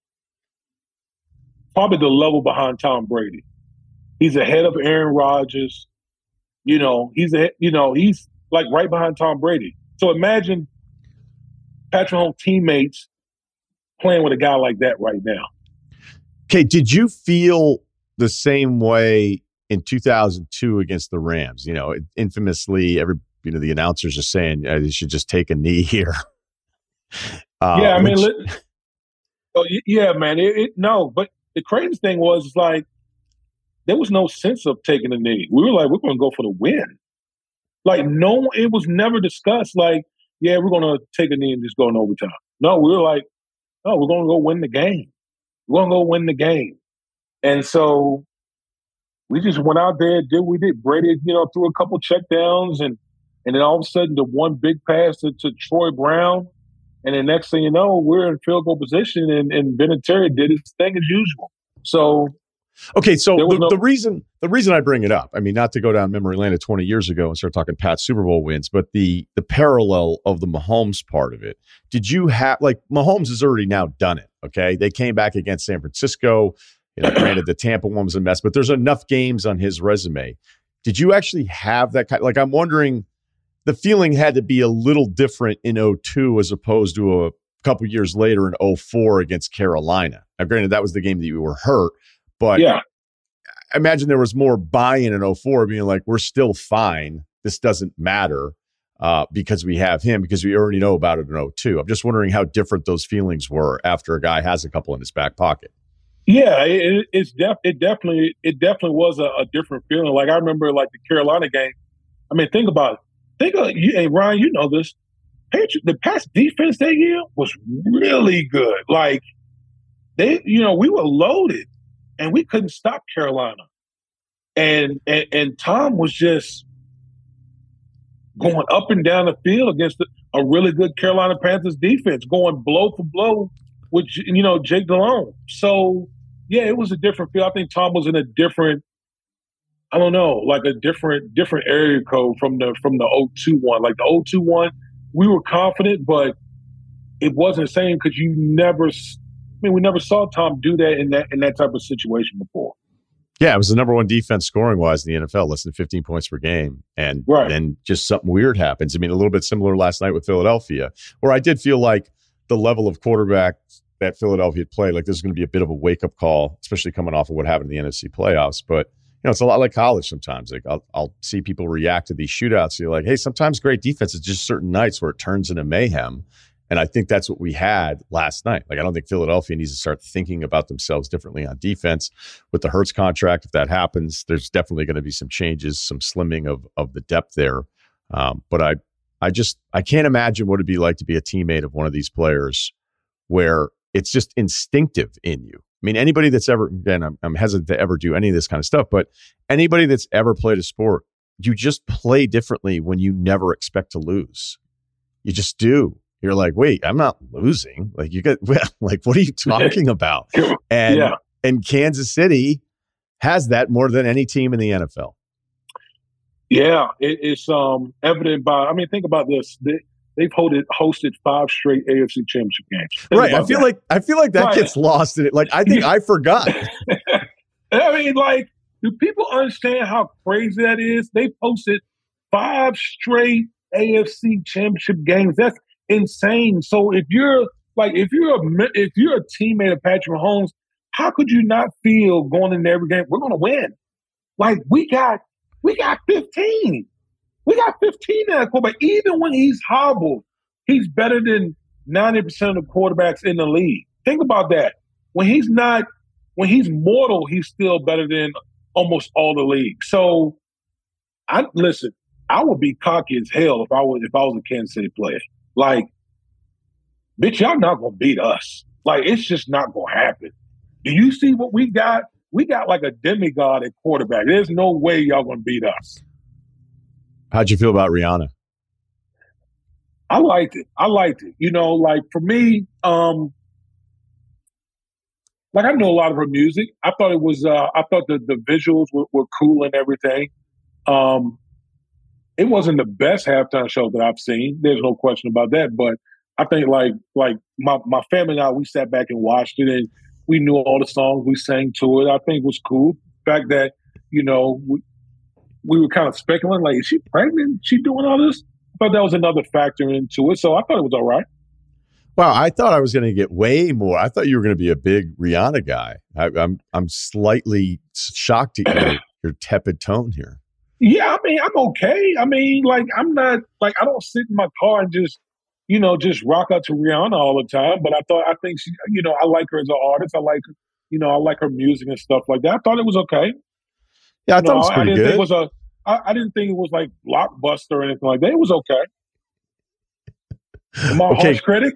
probably the level behind Tom Brady. He's ahead of Aaron Rodgers. He's like right behind Tom Brady. So imagine Patrick Mahomes' teammates playing with a guy like that right now. Okay, did you feel the same way in 2002 against the Rams? Infamously, the announcers are saying you should just take a knee here. But the craziest thing was like there was no sense of taking a knee. We were like, we're going to go for the win. Like, no, it was never discussed, like, yeah, we're going to take a knee and just go in overtime. No, we were like, no, we're going to go win the game. We're going to go win the game. And so we just went out there, did what we did. Brady, threw a couple checkdowns, and then all of a sudden the one big pass to Troy Brown. And the next thing you know, we're in field goal position, and Vinatieri did his thing as usual. So... Okay, so the reason I bring it up, I mean, not to go down memory lane of 20 years ago and start talking Pat's Super Bowl wins, but the parallel of the Mahomes part of it. Did you have, like, Mahomes has already now done it, okay? They came back against San Francisco. Granted, the Tampa one was a mess, but there's enough games on his resume. Did you actually have that kind? Like, I'm wondering, the feeling had to be a little different in 2002 as opposed to a couple years later in 2004 against Carolina. Now, granted, that was the game that you were hurt. But yeah. I imagine there was more buy-in in 2004 being like, we're still fine. This doesn't matter because we have him, because we already know about it in 2002. I'm just wondering how different those feelings were after a guy has a couple in his back pocket. Yeah, it definitely was a different feeling. Like I remember like the Carolina game. I mean, think about it. And Ryan, this. The pass defense that year was really good. Like They, you know, we were loaded and we couldn't stop Carolina. And Tom was just going up and down the field against a really good Carolina Panthers defense, going blow for blow with, you know, Jake Delhomme. So, yeah, it was a different feel. I think Tom was in a different, I don't know, like a different area code from the 0-2-1. Like the 0-2-1, we were confident, but it wasn't the same because we never saw Tom do that in that type of situation before. Yeah, it was the number one defense scoring-wise in the NFL, less than 15 points per game. And right. Then just something weird happens. I mean, a little bit similar last night with Philadelphia, where I did feel like the level of quarterback that Philadelphia had played, like this is going to be a bit of a wake-up call, especially coming off of what happened in the NFC playoffs. But, you know, it's a lot like college sometimes. Like I'll see people react to these shootouts. You're like, hey, sometimes great defense is just certain nights where it turns into mayhem. And I think that's what we had last night. Like, I don't think Philadelphia needs to start thinking about themselves differently on defense. With the Hurts contract, if that happens, there's definitely going to be some changes, some slimming of the depth there. But I can't imagine what it'd be like to be a teammate of one of these players where it's just instinctive in you. I mean, anybody that's ever, again, I'm hesitant to ever do any of this kind of stuff, but anybody that's ever played a sport, you just play differently when you never expect to lose. You just do. You're like, wait, I'm not losing. Like, you got, like, what are you talking about? And yeah. And Kansas City has that more than any team in the NFL. Yeah, it's evident by. I mean, think about this. They've hosted five straight AFC Championship games. Right. I feel like that gets lost in it. Like, I think I forgot. I mean, like, do people understand how crazy that is? They posted five straight AFC Championship games. That's insane. So if you're a teammate of Patrick Mahomes, how could you not feel going into every game, we're going to win? Like, we got 15. We got 15 at quarterback. Even when he's hobbled, he's better than 90% of the quarterbacks in the league. Think about that. When he's mortal, he's still better than almost all the league. So I would be cocky as hell if I was a Kansas City player. Like, bitch, y'all not going to beat us. Like, it's just not going to happen. Do you see what we got? We got like a demigod at quarterback. There's no way y'all going to beat us. How'd you feel about Rihanna? I liked it. You know, like, for me, like, I know a lot of her music. I thought it was, I thought the visuals were cool and everything. It wasn't the best halftime show that I've seen. There's no question about that. But I think like my family and I, we sat back and watched it, and we knew all the songs. We sang to it. I think it was cool. The fact that, you know, we were kind of speculating, like, is she pregnant? Is she doing all this? But that was another factor into it. So I thought it was all right. Wow, I thought I was going to get way more. I thought you were going to be a big Rihanna guy. I'm slightly shocked at your tepid tone here. Yeah, I mean, I'm okay. I mean, like, I'm not, like, I don't sit in my car and just, you know, just rock out to Rihanna all the time. But I think she, you know, I like her as an artist. I like her music and stuff like that. I thought it was okay. Yeah, I thought it was pretty good. I didn't think it was like blockbuster or anything like that. It was okay. Am I a harsh critic?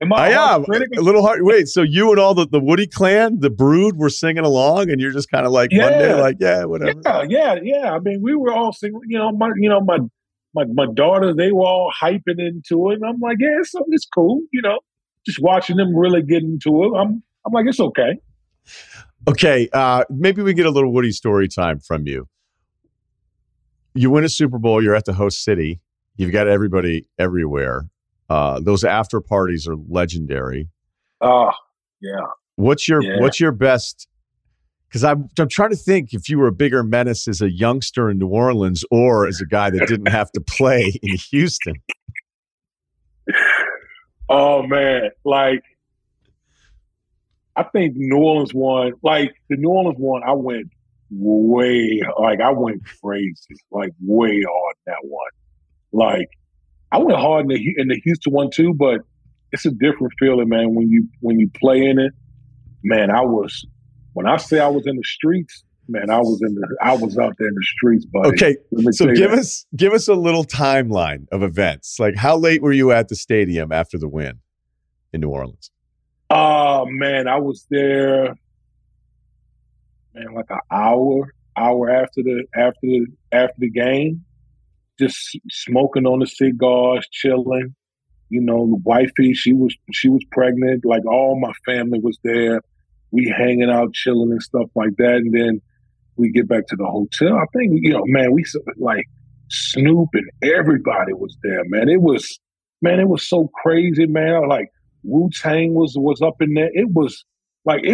A little hard. Wait, so you and all the Woody clan, the brood, were singing along, and you're just kind of like, yeah. Monday, like, yeah, whatever. Yeah. I mean, we were all singing. You know, my daughters, they were all hyping into it, and I'm like, yeah, it's cool. You know, just watching them really get into it. I'm like, it's okay. Okay, maybe we get a little Woody story time from you. You win a Super Bowl. You're at the host city. You've got everybody everywhere. Those after parties are legendary. Oh, yeah. What's your best? Because I'm trying to think if you were a bigger menace as a youngster in New Orleans or as a guy that didn't have to play in Houston. Oh, man. Like, I think New Orleans won. Like, the New Orleans one, I went way, like, I went crazy. Like, way hard in that one. Like, I went hard in the Houston one too, but it's a different feeling, man. When you play in it, man, I was in the streets, man, I was out there in the streets, buddy. Okay, so give us a little timeline of events. Like, how late were you at the stadium after the win in New Orleans? Oh, man, I was there, man, like an hour after the game, just smoking on the cigars, chilling. You know, the wifey, she was pregnant. Like, all my family was there. We hanging out, chilling and stuff like that. And then we get back to the hotel. I think, you know, man, we like Snoop and everybody was there, man. It was so crazy, man. Like, Wu-Tang was up in there. It was crazy.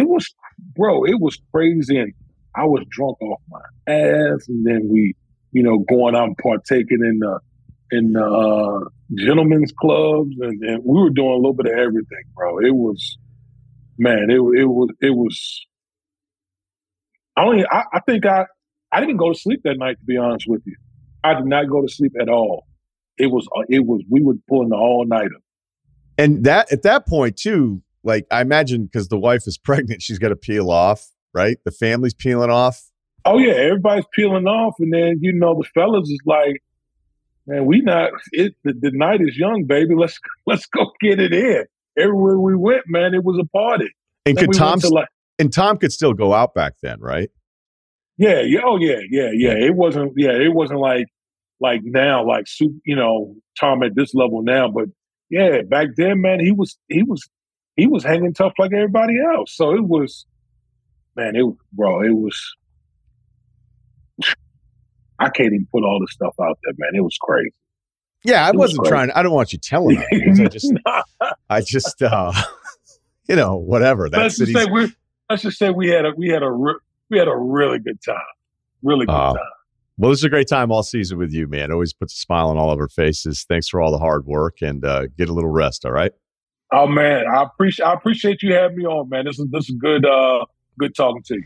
And I was drunk off my ass. And then we, you know, going out and partaking in the gentlemen's clubs, and we were doing a little bit of everything, bro. I didn't go to sleep that night, to be honest with you. I did not go to sleep at all. We would pull an all-nighter. And that, at that point too, like, I imagine, because the wife is pregnant, she's got to peel off, right? The family's peeling off. Oh yeah, everybody's peeling off, and then, you know, the fellas is like, man, the night is young, baby. Let's go get it in. Everywhere we went, man, it was a party. And Tom could still go out back then, right? Yeah. Oh, yeah. It wasn't like now, like, you know, Tom at this level now. But yeah, back then, man, he was hanging tough like everybody else. So it was, man, it was. I can't even put all this stuff out there, man. It was crazy. Yeah, I wasn't trying. I don't want you telling me. I just, you know, whatever. Let's just say we had a really good time. Really good time. Well, this is a great time all season with you, man. Always puts a smile on all of our faces. Thanks for all the hard work, and get a little rest. All right. Oh man, I appreciate you having me on, man. This is good. Good talking to you.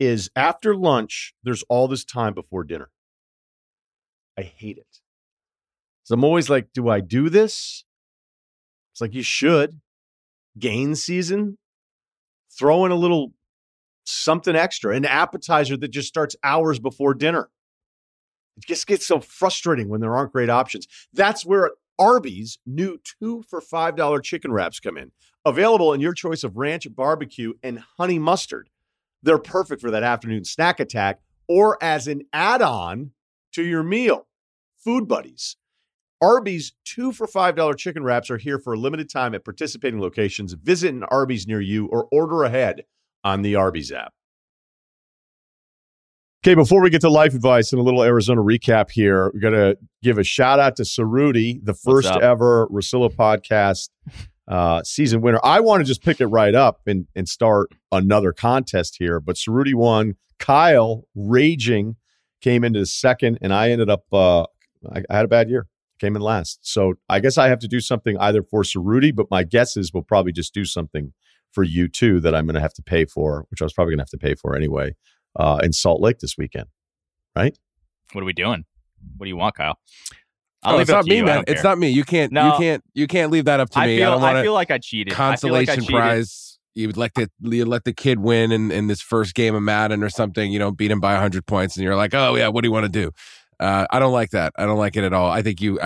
Is after lunch, there's all this time before dinner. I hate it. So I'm always like, do I do this? It's like, you should. Gain season. Throw in a little something extra. An appetizer that just starts hours before dinner. It just gets so frustrating when there aren't great options. That's where Arby's new 2 for $5 chicken wraps come in. Available in your choice of ranch, barbecue, and honey mustard. They're perfect for that afternoon snack attack or as an add-on to your meal. Food Buddies. Arby's 2 for $5 chicken wraps are here for a limited time at participating locations. Visit an Arby's near you or order ahead on the Arby's app. Okay, before we get to life advice and a little Arizona recap here, we're going to give a shout out to Ceruti, the first ever Russillo podcast season winner. I want to just pick it right up and start another contest here, but Ceruti won. Kyle, raging, came into second, and I ended up, I had a bad year, came in last. So I guess I have to do something either for Ceruti, but my guess is we'll probably just do something for you too that I'm going to have to pay for, which I was probably going to have to pay for anyway, in Salt Lake this weekend, right? What are we doing? What do you want, Kyle? It's not me, man. It's not me. You can't leave that up to me. I feel like I cheated. Consolation prize. You let the kid win in this first game of Madden or something. You don't beat him by 100 points, and you're like, oh yeah, what do you want to do? I don't like that. I don't like it at all. I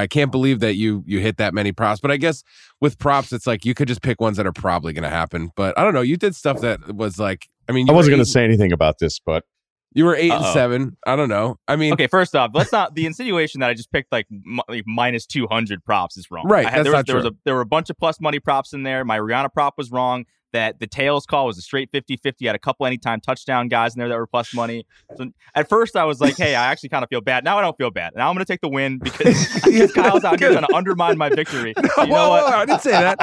can't believe that you hit that many props. But I guess with props, it's like you could just pick ones that are probably going to happen. But I don't know. You did stuff that was like, I mean, I wasn't going to say anything about this, but You were 8-7. I don't know. I mean, okay. First off, let's not. The insinuation that I just picked like minus 200 props is wrong. Right. There were a bunch of plus money props in there. My Rihanna prop was wrong. That the tails call was a straight 50-50. You had a couple anytime touchdown guys in there that were plus money. So at first I was like, hey, I actually kind of feel bad. Now I don't feel bad. Now I'm going to take the win because Kyle's out here trying to undermine my victory. No, I didn't say that.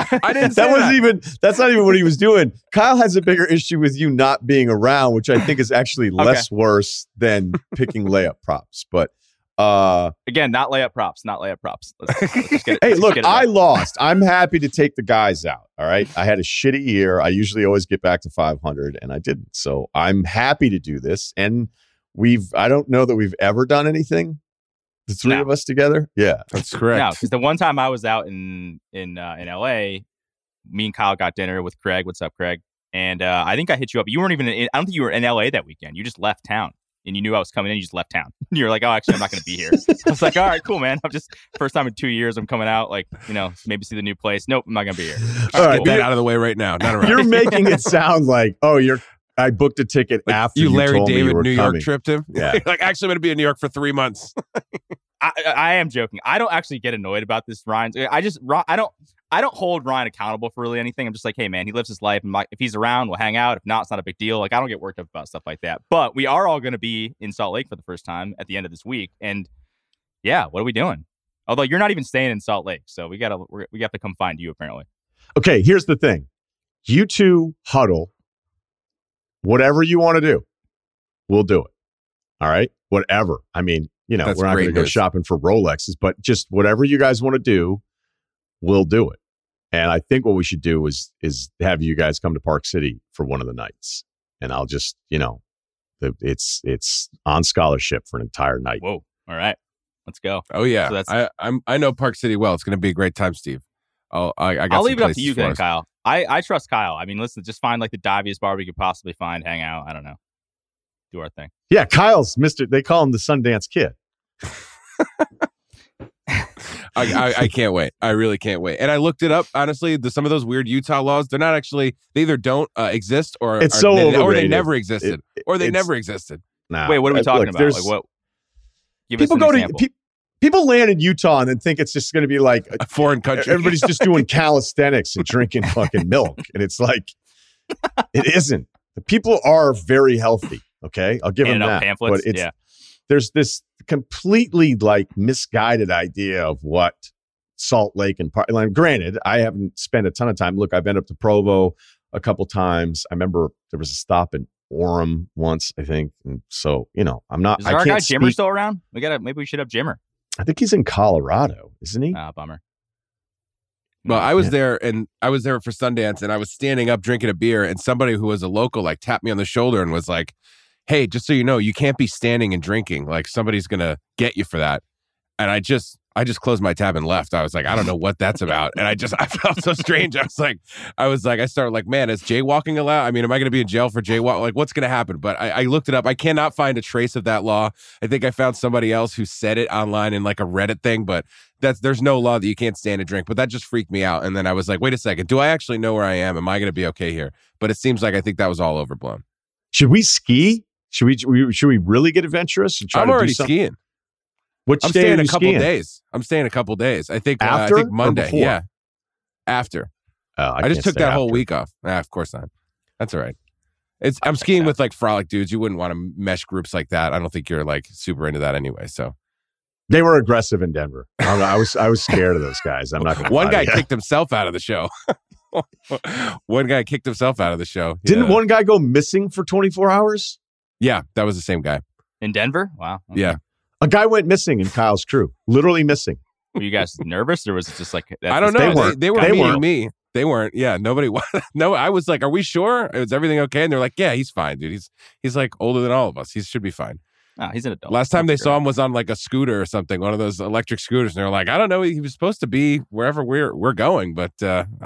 That's not even what he was doing. Kyle has a bigger issue with you not being around, which I think is actually less worse than picking layup props. But again, not layup props. Let's get it, hey, look, I lost. I'm happy to take the guys out. All right. I had a shitty year. I usually always get back to 500 and I didn't. So I'm happy to do this. And I don't know that we've ever done anything. The three of us together. Yeah, that's correct. No, because the one time I was out in LA, me and Kyle got dinner with Craig. What's up, Craig? And I think I hit you up. You weren't even I don't think you were in LA that weekend. You just left town. And you knew I was coming in, you just left town. You're like, oh, actually, I'm not going to be here. I was like, all right, cool, man. I'm just, first time in 2 years, I'm coming out, like, you know, maybe see the new place. Nope, I'm not going to be here. All right, cool. Get out of the way right now. Not around. You're making it sound like, oh, I booked a ticket like after you Larry told David me you were New coming. York tripped him. Yeah. Like, actually, I'm going to be in New York for 3 months. I am joking. I don't actually get annoyed about this, Ryan. I don't hold Ryan accountable for really anything. I'm just like, hey, man, he lives his life. I'm like, if he's around, we'll hang out. If not, it's not a big deal. Like, I don't get worked up about stuff like that. But we are all going to be in Salt Lake for the first time at the end of this week. And yeah, what are we doing? Although you're not even staying in Salt Lake. So we have to come find you, apparently. Okay, here's the thing. You two huddle. Whatever you want to do, we'll do it. All right? Whatever. I mean, you know, we're not going to go shopping for Rolexes, but just whatever you guys want to do, we'll do it. And I think what we should do is have you guys come to Park City for one of the nights. And I'll just, you know, it's on scholarship for an entire night. Whoa. All right. Let's go. Oh, yeah. So that's, I know Park City well. It's going to be a great time, Steve. I'll leave it up to you then, Kyle. I trust Kyle. I mean, listen, just find like the diviest bar we could possibly find, hang out. I don't know. Do our thing. Yeah, Kyle's Mr. They call him the Sundance Kid. I can't wait. I really can't wait. And I looked it up. Honestly, some of those weird Utah laws, they're not actually, they either don't exist or they never existed. Nah, wait, what are we talking about? Like what? Give people us an example. People land in Utah and then think it's just going to be like a foreign country. Everybody's just doing calisthenics and drinking fucking milk. And it's like, it isn't. The people are very healthy. Okay. I'll give them that. Pamphlets. But there's this completely like misguided idea of what Salt Lake and Park. Like, granted, I haven't spent a ton of time. Look, I've been up to Provo a couple times. I remember there was a stop in Orem once, I think. And so, you know, I'm not. Is our guy Jimmer still around? Maybe we should have Jimmer. I think he's in Colorado, isn't he? Ah, bummer. Well, I was there for Sundance, and I was standing up drinking a beer, and somebody who was a local like tapped me on the shoulder and was like, "Hey, just so you know, you can't be standing and drinking. Like somebody's gonna get you for that." And I just closed my tab and left. I was like, I don't know what that's about, and I felt so strange. I started like, man, is jaywalking allowed? I mean, am I gonna be in jail for jaywalking? Like, what's gonna happen? But I looked it up. I cannot find a trace of that law. I think I found somebody else who said it online in like a Reddit thing, but there's no law that you can't stand and drink. But that just freaked me out. And then I was like, wait a second, do I actually know where I am? Am I gonna be okay here? But it seems like I think that was all overblown. Should we ski? Should we really get adventurous? And try I'm already skiing. I'm staying a couple days. I think after I think Monday. Yeah, after. I just took that whole week off. Of course not. That's all right. I'm skiing with like Frolic dudes. You wouldn't want to mesh groups like that. I don't think you're like super into that anyway. So they were aggressive in Denver. I was scared of those guys. I'm not gonna One guy kicked himself out of the show. Didn't one guy go missing for 24 hours? Yeah, that was the same guy. In Denver? Wow. Okay. Yeah. A guy went missing in Kyle's crew. Literally missing. Were you guys nervous or was it just like... I don't know. They weren't. They weren't. Yeah, nobody... No, I was like, are we sure? Is everything okay? And they're like, yeah, he's fine, dude. He's like older than all of us. He should be fine. Oh, he's an adult. Last time they saw him was on like a scooter or something, one of those electric scooters. And they're like, I don't know. He was supposed to be wherever we're going, but I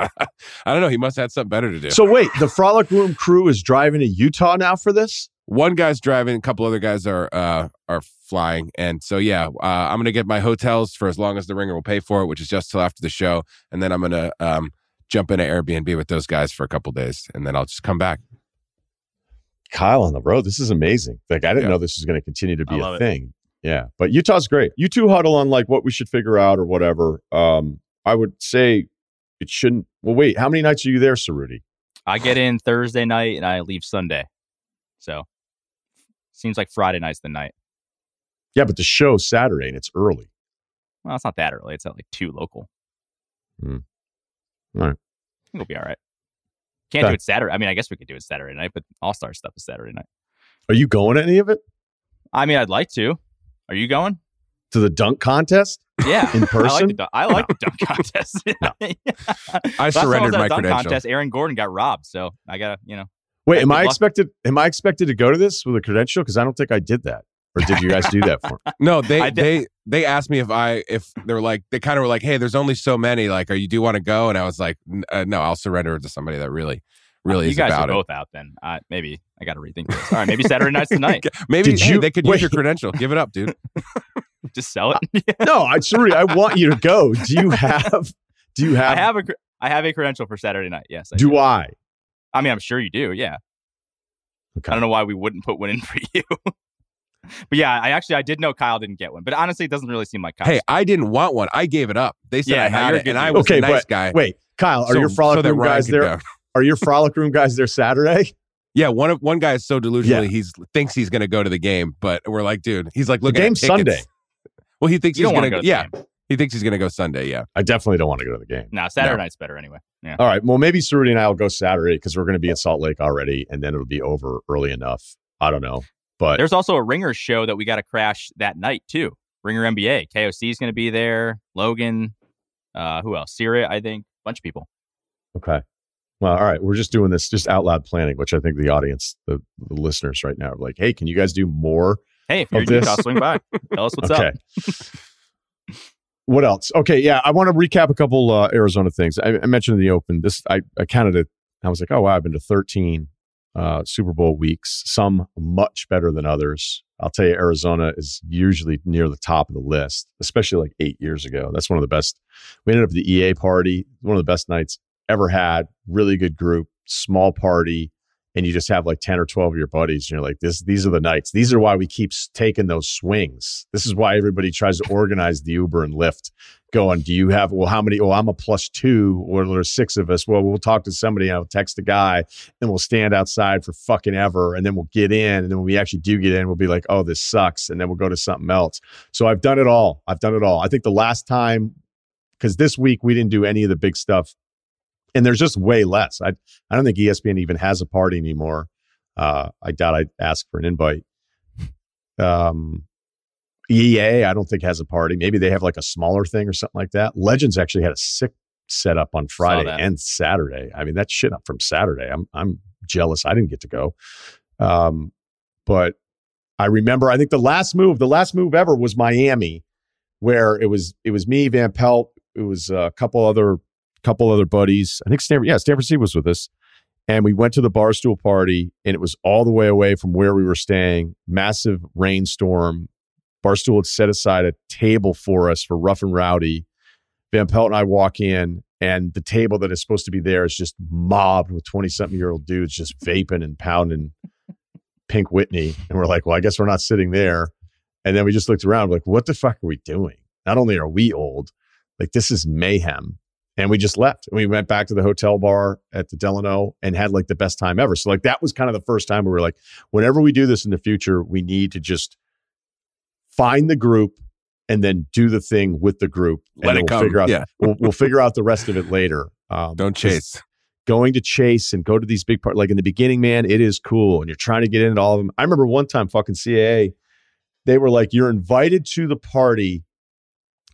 don't know. He must have had something better to do. So wait, the Frolic Room crew is driving to Utah now for this? One guy's driving, a couple other guys are flying. And so, yeah, I'm going to get my hotels for as long as the Ringer will pay for it, which is just till after the show. And then I'm going to jump into Airbnb with those guys for a couple days, and then I'll just come back. Kyle on the road. This is amazing. Like, I didn't know this was going to continue to be a thing. Yeah. But Utah's great. You two huddle on like what we should figure out or whatever. I would say it shouldn't. Well, wait, how many nights are you there, Ceruti? I get in Thursday night and I leave Sunday. So seems like Friday night's the night. Yeah, but the show's Saturday and it's early. Well, it's not that early. It's at like 2 local. Mm. All right. It'll be all right. Can't do it Saturday. I mean, I guess we could do it Saturday night, but All-Star stuff is Saturday night. Are you going to any of it? I mean, I'd like to. Are you going? To the dunk contest? Yeah. In person? I like the dunk contest. I surrendered my credentials. Aaron Gordon got robbed, so I got to, you know. Wait, am I expected to go to this with a credential? Because I don't think I did that. Or did you guys do that for me? No, they asked me if they were like, they kind of were like, hey, there's only so many. Like, are you do want to go? And I was like, no, I'll surrender to somebody that really is about it. You guys are both out then. Maybe I got to rethink this. All right, maybe Saturday night's the night. They could use your credential. Give it up, dude. Just sell it. No, I want you to go. Do you have? I have a credential for Saturday night. Yes. Do I? I mean, I'm sure you do. Yeah. Okay. I don't know why we wouldn't put one in for you. But yeah, I did know Kyle didn't get one. But honestly, it doesn't really seem like Kyle. Hey, I didn't want one. I gave it up. They said I had it, and I was a nice guy. Wait, Kyle, are your Frolic Room guys there? Are your Frolic Room guys there Saturday? Yeah, one guy is so delusionally he thinks he's going to go to the game, but we're like, dude, he's like, look, the game's Sunday. Well, he thinks he's going to go. Yeah, he thinks he's going to go Sunday. Yeah, I definitely don't want to go to the game. No, Saturday night's better anyway. Yeah. All right. Well, maybe Ceruti and I will go Saturday because we're going to be in Salt Lake already, and then it'll be over early enough. I don't know. But there's also a Ringer show that we got to crash that night, too. Ringer NBA. KOC is going to be there. Logan. Who else? Syria, I think. A bunch of people. Okay. Well, all right. We're just doing this, just out loud planning, which I think the audience, the listeners right now are like, hey, can you guys do more? Hey, if you're in Utah, swing by. Tell us what's up. What else? Okay, yeah. I want to recap a couple Arizona things. I mentioned in the open. I counted it. I was like, oh, wow, I've been to 13. Super Bowl weeks, some much better than others. I'll tell you, Arizona is usually near the top of the list, especially like 8 years ago. That's one of the best. We ended up at the EA party, one of the best nights ever had. Really good group, small party, and you just have like 10 or 12 of your buddies, and you're like, these are the nights. These are why we keep taking those swings. This is why everybody tries to organize the Uber and Lyft, going, do you have, well, how many? Oh, I'm a +2, or there's 6 of us. Well, we'll talk to somebody, and I'll text a guy, and we'll stand outside for fucking ever, and then we'll get in, and then when we actually do get in, we'll be like, oh, this sucks, and then we'll go to something else. So I've done it all. I think the last time, because this week we didn't do any of the big stuff, and there's just way less. I don't think ESPN even has a party anymore. I doubt I'd ask for an invite. EA, I don't think has a party. Maybe they have like a smaller thing or something like that. Legends actually had a sick setup on Friday and Saturday. I mean, that shit up from Saturday. I'm jealous. I didn't get to go. But I remember, I think the last move ever was Miami, where it was me, Van Pelt. It was a couple other buddies. I think Stanford C was with us. And we went to the Barstool party, and it was all the way away from where we were staying. Massive rainstorm. Barstool had set aside a table for us for Rough and Rowdy. Van Pelt and I walk in, and the table that is supposed to be there is just mobbed with 20-something-year-old dudes just vaping and pounding Pink Whitney. And we're like, well, I guess we're not sitting there. And then we just looked around, like, what the fuck are we doing? Not only are we old, like, this is mayhem. And we just left. And we went back to the hotel bar at the Delano and had like the best time ever. So like that was kind of the first time we were like, whenever we do this in the future, we need to just find the group and then do the thing with the group. Let it come. We'll figure out the rest of it later. Don't chase. Going to chase and go to these big parties. Like in the beginning, man, it is cool. And you're trying to get into all of them. I remember one time fucking CAA, they were like, you're invited to the party,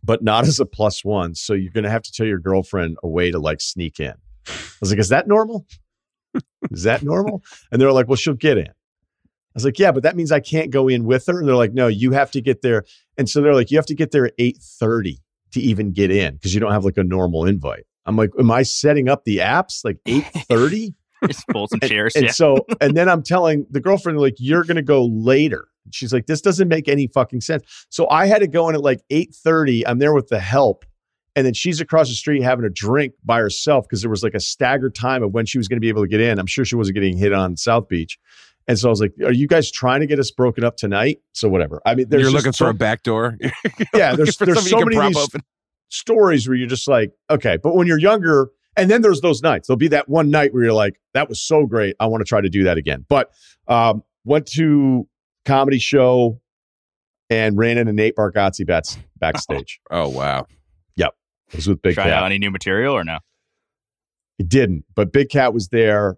but not as a +1. So you're going to have to tell your girlfriend a way to like sneak in. I was like, is that normal? Is that normal? And they're like, well, she'll get in. I was like, yeah, but that means I can't go in with her. And they're like, no, you have to get there. And so they're like, you have to get there at 8:30 to even get in because you don't have like a normal invite. I'm like, am I setting up the apps like 8:30? Just pull some chairs. And so, and then I'm telling the girlfriend, like, you're going to go later. She's like, this doesn't make any fucking sense. So I had to go in at like 8:30. I'm there with the help. And then she's across the street having a drink by herself because there was like a staggered time of when she was going to be able to get in. I'm sure she wasn't getting hit on South Beach. And so I was like, are you guys trying to get us broken up tonight? So whatever. I mean, there's you're looking for a back door. Yeah, there's so many of these stories where you're just like, okay. But when you're younger, and then there's those nights. There'll be that one night where you're like, that was so great. I want to try to do that again. But went to comedy show and ran into Nate Bargatze backstage. Oh wow. Yep. It was with Big Cat. Try out any new material or no? It didn't. But Big Cat was there,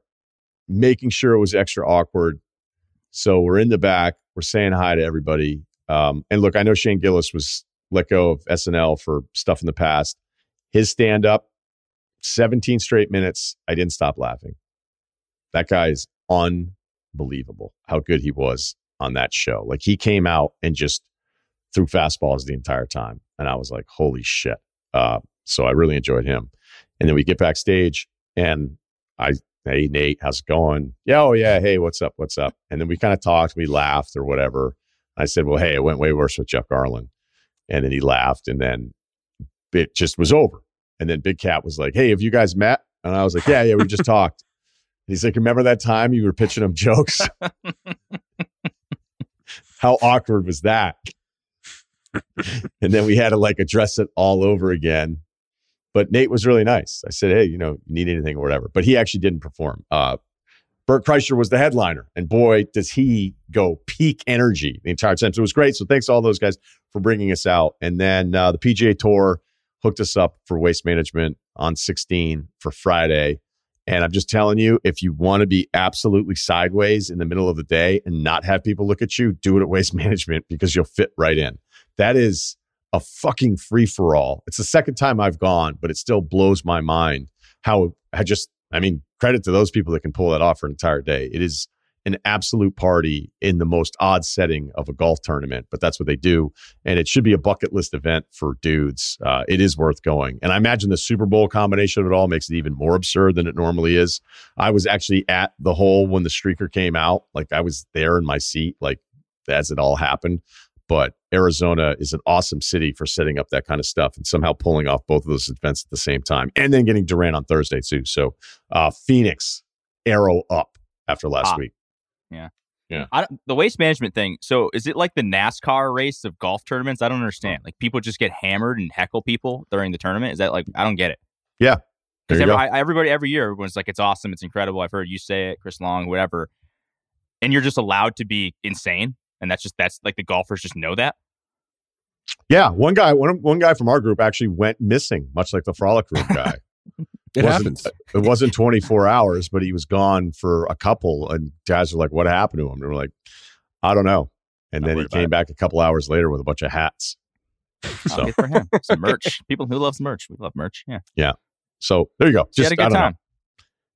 making sure it was extra awkward. So we're in the back. We're saying hi to everybody. And look, I know Shane Gillis was let go of SNL for stuff in the past. His stand-up, 17 straight minutes. I didn't stop laughing. That guy is unbelievable how good he was on that show. Like, he came out and just threw fastballs the entire time. And I was like, holy shit. So I really enjoyed him. And then we get backstage and hey, Nate, how's it going? Yeah, oh yeah. Hey, what's up? And then we kind of talked, we laughed or whatever. I said, well, hey, it went way worse with Jeff Garland. And then he laughed and then it just was over. And then Big Cat was like, hey, have you guys met? And I was like, yeah, we just talked. And he's like, remember that time you were pitching him jokes? How awkward was that? And then we had to like address it all over again. But Nate was really nice. I said, hey, you need anything or whatever. But he actually didn't perform. Bert Kreischer was the headliner. And boy, does he go peak energy the entire time. So it was great. So thanks to all those guys for bringing us out. And then the PGA Tour hooked us up for Waste Management on 16 for Friday. And I'm just telling you, if you want to be absolutely sideways in the middle of the day and not have people look at you, do it at Waste Management because you'll fit right in. That is a fucking free-for-all. It's the second time I've gone, but it still blows my mind how credit to those people that can pull that off for an entire day. It is an absolute party in the most odd setting of a golf tournament, but that's what they do. And it should be a bucket list event for dudes. It is worth going. And I imagine the Super Bowl combination of it all makes it even more absurd than it normally is. I was actually at the hole when the streaker came out. Like, I was there in my seat, like, as it all happened. But Arizona is an awesome city for setting up that kind of stuff and somehow pulling off both of those events at the same time and then getting Durant on Thursday too. So Phoenix, arrow up after last week. Yeah. The Waste Management thing. So is it like the NASCAR race of golf tournaments? I don't understand. Like, people just get hammered and heckle people during the tournament. Is that like, I don't get it. Yeah. Because every year, everyone's like, it's awesome. It's incredible. I've heard you say it, Chris Long, whatever. And you're just allowed to be insane. And that's like the golfers just know that. Yeah. One guy from our group actually went missing, much like the Frolic Room guy. It happens. It wasn't 24 hours, but he was gone for a couple. And guys were like, what happened to him? And we're like, I don't know. And then he came back a couple hours later with a bunch of hats. So good for him. Some merch. People who love merch. We love merch. Yeah. Yeah. So there you go. Just, you had a good time.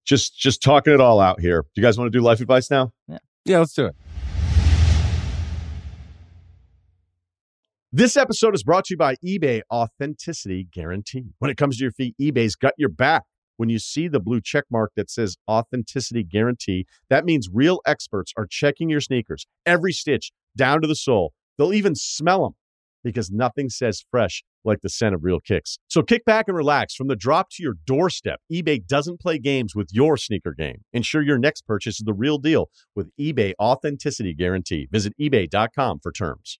Just talking it all out here. Do you guys want to do life advice now? Yeah. Yeah, let's do it. This episode is brought to you by eBay Authenticity Guarantee. When it comes to your feet, eBay's got your back. When you see the blue check mark that says Authenticity Guarantee, that means real experts are checking your sneakers, every stitch, down to the sole. They'll even smell them because nothing says fresh like the scent of real kicks. So kick back and relax from the drop to your doorstep. eBay doesn't play games with your sneaker game. Ensure your next purchase is the real deal with eBay Authenticity Guarantee. Visit ebay.com for terms.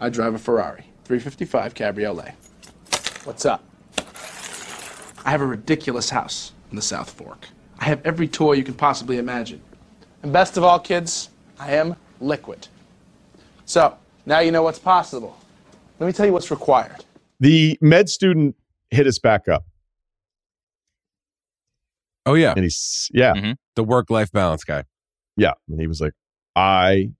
I drive a Ferrari, 355 Cabriolet. What's up? I have a ridiculous house in the South Fork. I have every toy you can possibly imagine. And best of all, kids, I am liquid. So now you know what's possible. Let me tell you what's required. The med student hit us back up. Oh, yeah. And he's, yeah. Mm-hmm. The work-life balance guy. Yeah. And he was like, I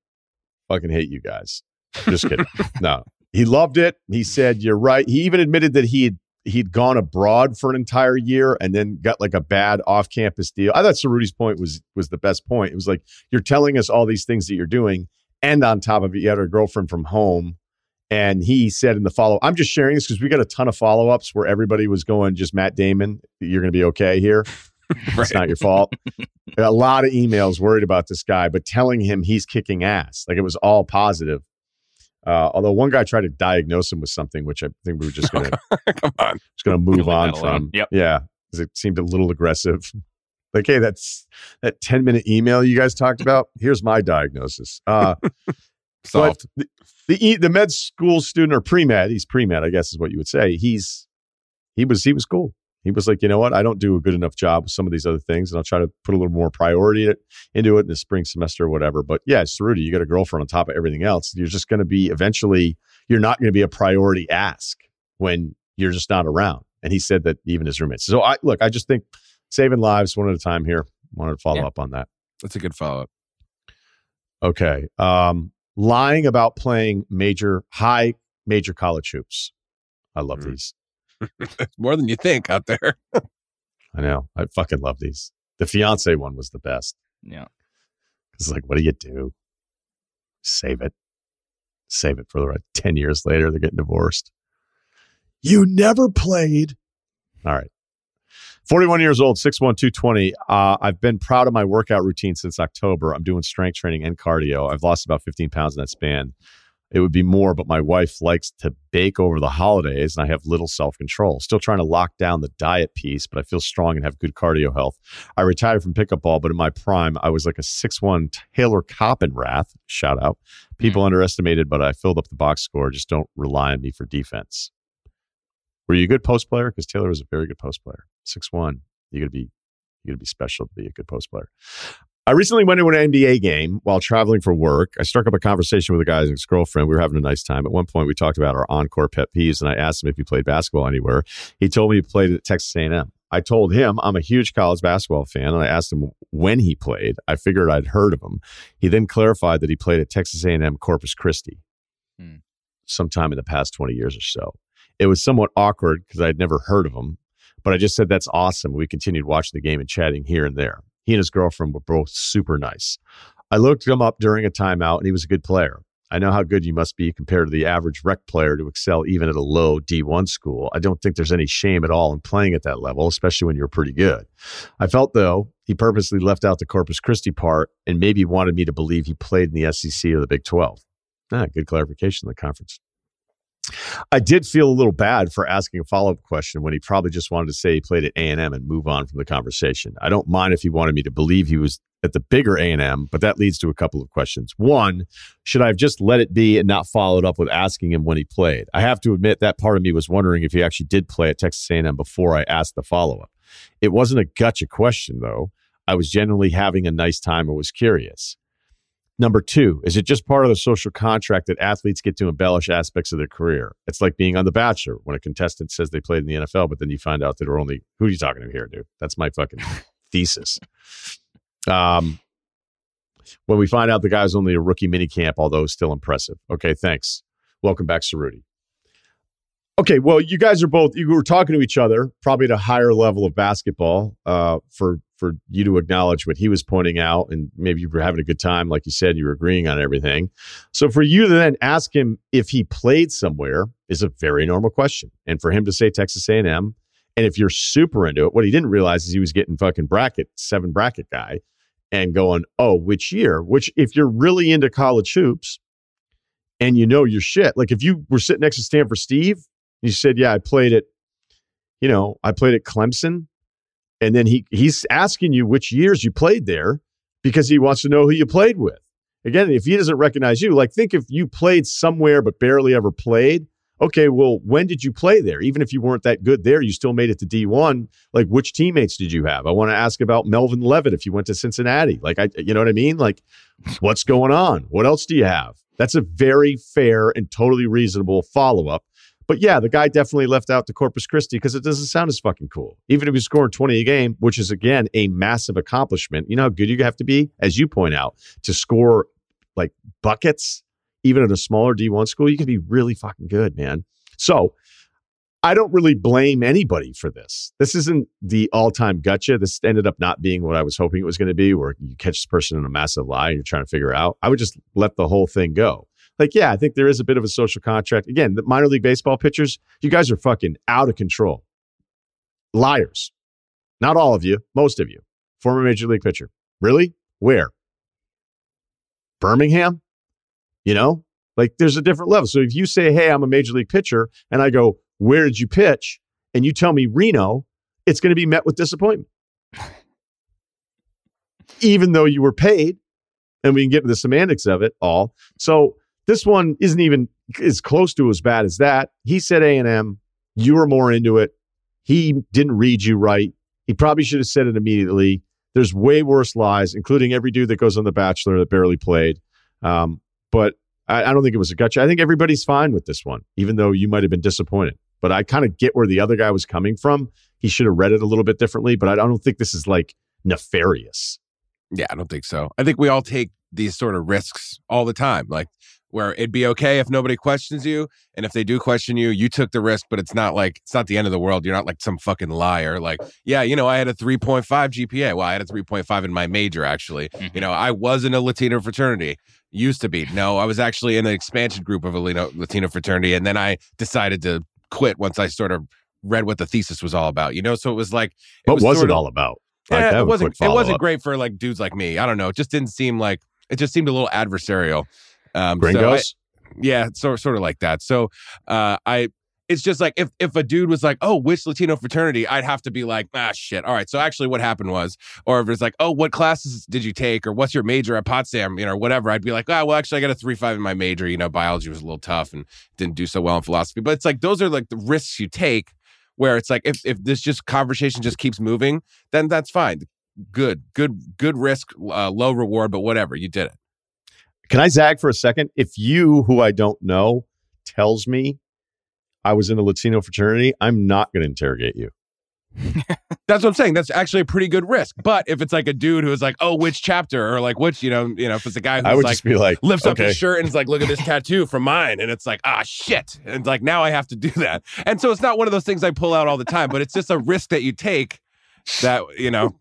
fucking hate you guys. Just kidding. No. He loved it. He said, you're right. He even admitted that he'd gone abroad for an entire year and then got like a bad off-campus deal. I thought Ceruti's point was the best point. It was like, you're telling us all these things that you're doing, and on top of it, you had a girlfriend from home. And he said in the follow-up, I'm just sharing this because we got a ton of follow-ups where everybody was going, just Matt Damon, you're going to be okay here. Right. It's not your fault. A lot of emails worried about this guy, but telling him he's kicking ass. Like, it was all positive. Although one guy tried to diagnose him with something, which I think we were just going to move on from. Yep. Yeah, because it seemed a little aggressive. Like, hey, that's that 10-minute email you guys talked about. Here's my diagnosis. Solved. The med school student, or pre-med, he's pre-med, I guess is what you would say. He was cool. He was like, you know what? I don't do a good enough job with some of these other things, and I'll try to put a little more priority into it in the spring semester or whatever. But yeah, Ceruti, you got a girlfriend on top of everything else. You're just going to be, eventually, you're not going to be a priority ask when you're just not around. And he said that even his roommates. So I just think saving lives one at a time here. Wanted to follow up on that. That's a good follow-up. Okay. Lying about playing major college hoops. I love these. More than you think out there. I know. I fucking love these. The fiance one was the best. Yeah. It's like, what do? Save it for the right. 10 years later, they're getting divorced. You never played. All right. 41 years old, 6'1", 220. I've been proud of my workout routine since October. I'm doing strength training and cardio. I've lost about 15 pounds in that span. It would be more, but my wife likes to bake over the holidays, and I have little self-control. Still trying to lock down the diet piece, but I feel strong and have good cardio health. I retired from pickup ball, but in my prime, I was like a 6'1" Taylor Coppenrath, shout out. People underestimated, but I filled up the box score. Just don't rely on me for defense. Were you a good post player? Because Taylor was a very good post player. 6'1". You're gonna be special to be a good post player. I recently went to an NBA game while traveling for work. I struck up a conversation with a guy and his girlfriend. We were having a nice time. At one point, we talked about our encore pet peeves, and I asked him if he played basketball anywhere. He told me he played at Texas A&M. I told him I'm a huge college basketball fan, and I asked him when he played. I figured I'd heard of him. He then clarified that he played at Texas A&M Corpus Christi sometime in the past 20 years or so. It was somewhat awkward because I'd never heard of him, but I just said, that's awesome. We continued watching the game and chatting here and there. He and his girlfriend were both super nice. I looked him up during a timeout, and he was a good player. I know how good you must be compared to the average rec player to excel even at a low D1 school. I don't think there's any shame at all in playing at that level, especially when you're pretty good. I felt, though, he purposely left out the Corpus Christi part and maybe wanted me to believe he played in the SEC or the Big 12. Good clarification in the conference. I did feel a little bad for asking a follow-up question when he probably just wanted to say he played at A&M and move on from the conversation. I don't mind if he wanted me to believe he was at the bigger A&M, but that leads to a couple of questions. One, should I have just let it be and not followed up with asking him when he played? I have to admit that part of me was wondering if he actually did play at Texas A&M before I asked the follow-up. It wasn't a gotcha question, though. I was genuinely having a nice time and was curious. Number two, is it just part of the social contract that athletes get to embellish aspects of their career? It's like being on The Bachelor when a contestant says they played in the NFL, but then you find out that they're only... Who are you talking to here, dude? That's my fucking thesis. When we find out the guy's only a rookie minicamp, although still impressive. Okay, thanks. Welcome back, Ceruti. Okay, well, you guys are both... You were talking to each other, probably at a higher level of basketball for you to acknowledge what he was pointing out, and maybe you were having a good time. Like you said, you were agreeing on everything. So for you to then ask him if he played somewhere is a very normal question. And for him to say Texas A&M, and if you're super into it, what he didn't realize is he was getting fucking seven bracket guy and going, oh, which year? Which, if you're really into college hoops and you know your shit, like if you were sitting next to Stanford Steve, and you said, yeah, I played at Clemson. And then he's asking you which years you played there because he wants to know who you played with. Again, if he doesn't recognize you, like think if you played somewhere but barely ever played. Okay, well, when did you play there? Even if you weren't that good there, you still made it to D1. Like, which teammates did you have? I want to ask about Melvin Levitt if you went to Cincinnati. Like, you know what I mean? Like, what's going on? What else do you have? That's a very fair and totally reasonable follow-up. But yeah, the guy definitely left out the Corpus Christi because it doesn't sound as fucking cool. Even if you scored 20 a game, which is, again, a massive accomplishment. You know how good you have to be, as you point out, to score like buckets, even at a smaller D1 school? You can be really fucking good, man. So I don't really blame anybody for this. This isn't the all-time gotcha. This ended up not being what I was hoping it was going to be, where you catch this person in a massive lie and you're trying to figure out. I would just let the whole thing go. Like, yeah, I think there is a bit of a social contract. Again, the minor league baseball pitchers, you guys are fucking out of control. Liars. Not all of you. Most of you. Former major league pitcher. Really? Where? Birmingham? You know? Like, there's a different level. So if you say, hey, I'm a major league pitcher, and I go, where did you pitch? And you tell me Reno, it's going to be met with disappointment. Even though you were paid, and we can get to the semantics of it all. So this one isn't even as close to as bad as that. He said A&M. You were more into it. He didn't read you right. He probably should have said it immediately. There's way worse lies, including every dude that goes on The Bachelor that barely played. But I don't think it was a gotcha. I think everybody's fine with this one, even though you might have been disappointed. But I kind of get where the other guy was coming from. He should have read it a little bit differently, but I don't think this is like nefarious. Yeah, I don't think so. I think we all take these sort of risks all the time, like where it'd be okay if nobody questions you. And if they do question you, you took the risk, but it's not like, it's not the end of the world. You're not like some fucking liar. Like, yeah, you know, I had a 3.5 GPA. Well, I had a 3.5 in my major, actually. Mm-hmm. You know, I was in a Latino fraternity. Used to be. No, I was actually in an expansion group of a Latino fraternity. And then I decided to quit once I sort of read what the thesis was all about, you know? So it was like, what was it all about? Yeah, like it wasn't great for like dudes like me. I don't know. It just didn't seem like, it just seemed a little adversarial. Gringos? So sort of like that. So it's just like if a dude was like, oh, which Latino fraternity? I'd have to be like, ah, shit. All right. So actually what happened was, or if it's like, oh, what classes did you take? Or what's your major at Potsdam? You know, or whatever. I'd be like, well, actually I got a 3.5 in my major. You know, biology was a little tough and didn't do so well in philosophy. But it's like, those are like the risks you take where it's like, if this just conversation just keeps moving, then that's fine. Good risk, low reward, but whatever. You did it. Can I zag for a second? If you, who I don't know, tells me I was in a Latino fraternity, I'm not going to interrogate you. That's what I'm saying. That's actually a pretty good risk. But if it's like a dude who is like, oh, which chapter? Or like, which, you know, if it's a guy who's like lifts up his shirt and is like, look at this tattoo from mine. And it's like, ah, shit. And it's like, now I have to do that. And so it's not one of those things I pull out all the time, but it's just a risk that you take. That, you know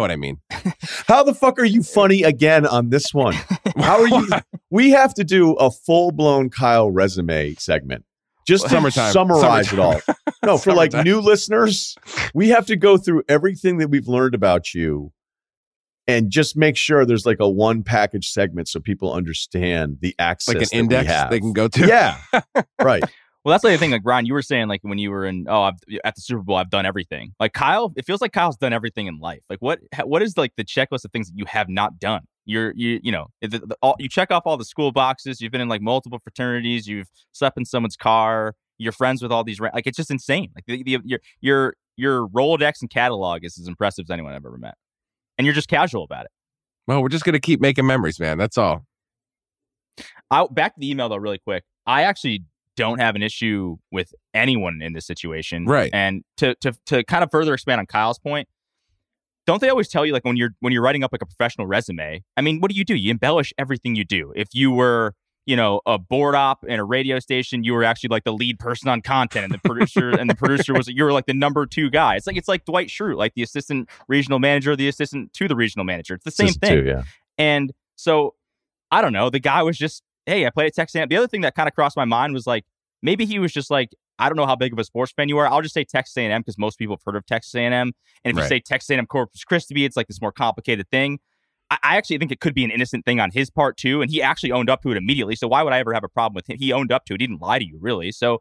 what I mean. How the fuck are you funny again on this one? How are you? We have to do a full-blown Kyle resume segment. Just to summarize it all. No, for like new listeners, we have to go through everything that we've learned about you and just make sure there's like a one package segment so people understand the access. Like an index they can go to. Yeah. Right. Well, that's like the thing, like, Ryan, you were saying, like, when you were at the Super Bowl, I've done everything. Like, Kyle, it feels like Kyle's done everything in life. Like, what is, like, the checklist of things that you have not done? You check off all the school boxes. You've been in, like, multiple fraternities. You've slept in someone's car. You're friends with all these. Like, it's just insane. Like, your Rolodex and catalog is as impressive as anyone I've ever met. And you're just casual about it. Well, we're just going to keep making memories, man. That's all. Back to the email, though, really quick. I actually don't have an issue with anyone in this situation. Right. And to kind of further expand on Kyle's point, don't they always tell you, like, when you're writing up like a professional resume, I mean, what do? You embellish everything you do. If you were, a board op in a radio station, you were actually like the lead person on content, and the producer you were like the number two guy. It's like Dwight Schrute, like the assistant regional manager, the assistant to the regional manager. It's the same thing. Too, yeah. And so I don't know, the guy was just, hey, I played at Texas A&M. The other thing that kind of crossed my mind was like, maybe he was just like, I don't know how big of a sports fan you are. I'll just say Texas A&M because most people have heard of Texas A&M. And if you say Texas A&M Corpus Christi, it's like this more complicated thing. I actually think it could be an innocent thing on his part too. And he actually owned up to it immediately. So why would I ever have a problem with him? He owned up to it. He didn't lie to you, really. So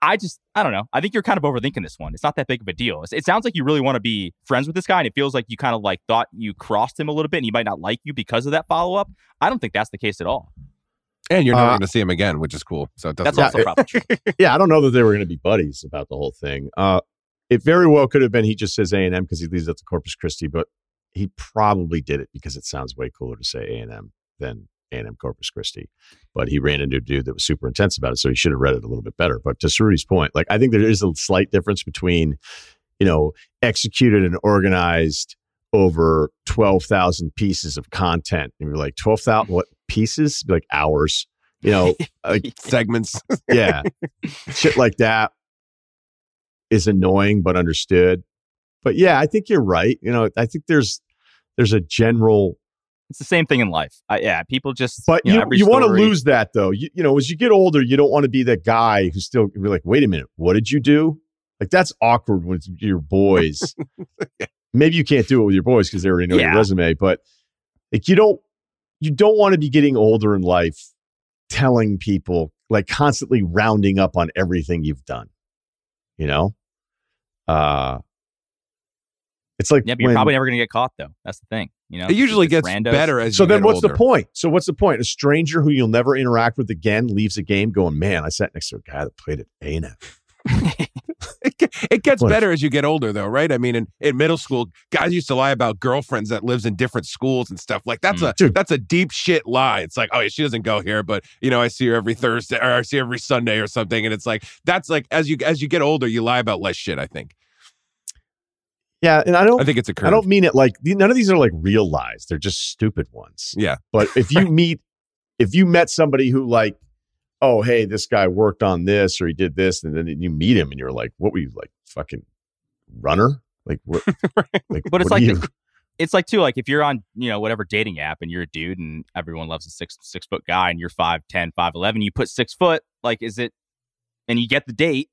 I don't know. I think you're kind of overthinking this one. It's not that big of a deal. It sounds like you really want to be friends with this guy. And it feels like you kind of like thought you crossed him a little bit and he might not like you because of that follow-up. I don't think that's the case at all. And you're not going to see him again, which is cool. So that's also probably true. Yeah, I don't know that they were going to be buddies about the whole thing. It very well could have been he just says A&M because he leads up to Corpus Christi, but he probably did it because it sounds way cooler to say A&M than A&M Corpus Christi, but he ran into a dude that was super intense about it, so he should have read it a little bit better. But to Ceruti's point, like, I think there is a slight difference between, you know, executed and organized over 12,000 pieces of content, and you're like, 12,000 what pieces? Like hours, you know, like segments, yeah, shit like that is annoying but understood. But yeah, I think you're right. You know, I think there's a general. It's the same thing in life. Yeah, people just. But you want to lose that though. You know, as you get older, you don't want to be that guy who's still be like, wait a minute, what did you do? Like, that's awkward with your boys. Maybe you can't do it with your boys because they already know your resume. But like, you don't want to be getting older in life, telling people, like, constantly rounding up on everything you've done. You know, it's like, yeah, but you're probably never going to get caught though. That's the thing. You know, it usually gets better as you get older. So then what's the point? So what's the point? A stranger who you'll never interact with again leaves a game going, man, I sat next to a guy that played at A&M. It gets better as you get older though, right? I mean, in middle school, guys used to lie about girlfriends that lives in different schools and stuff. Like, that's a deep shit lie. It's like, oh yeah, she doesn't go here, but you know, I see her every Thursday or I see her every Sunday or something. And it's like, that's like, as you get older, you lie about less shit, I think. Yeah, and I think it's a curve. I don't mean it like, none of these are like real lies. They're just stupid ones. Yeah. But if you met somebody who, like, oh, hey, this guy worked on this or he did this, and then you meet him and you're like, what were you, like, fucking runner? Like, what? Like, but it's like, it's like too, like, if you're on, you know, whatever dating app and you're a dude and everyone loves a 6 foot guy and you're 5'10", 5'11", you put 6 foot, like, is it, and you get the date,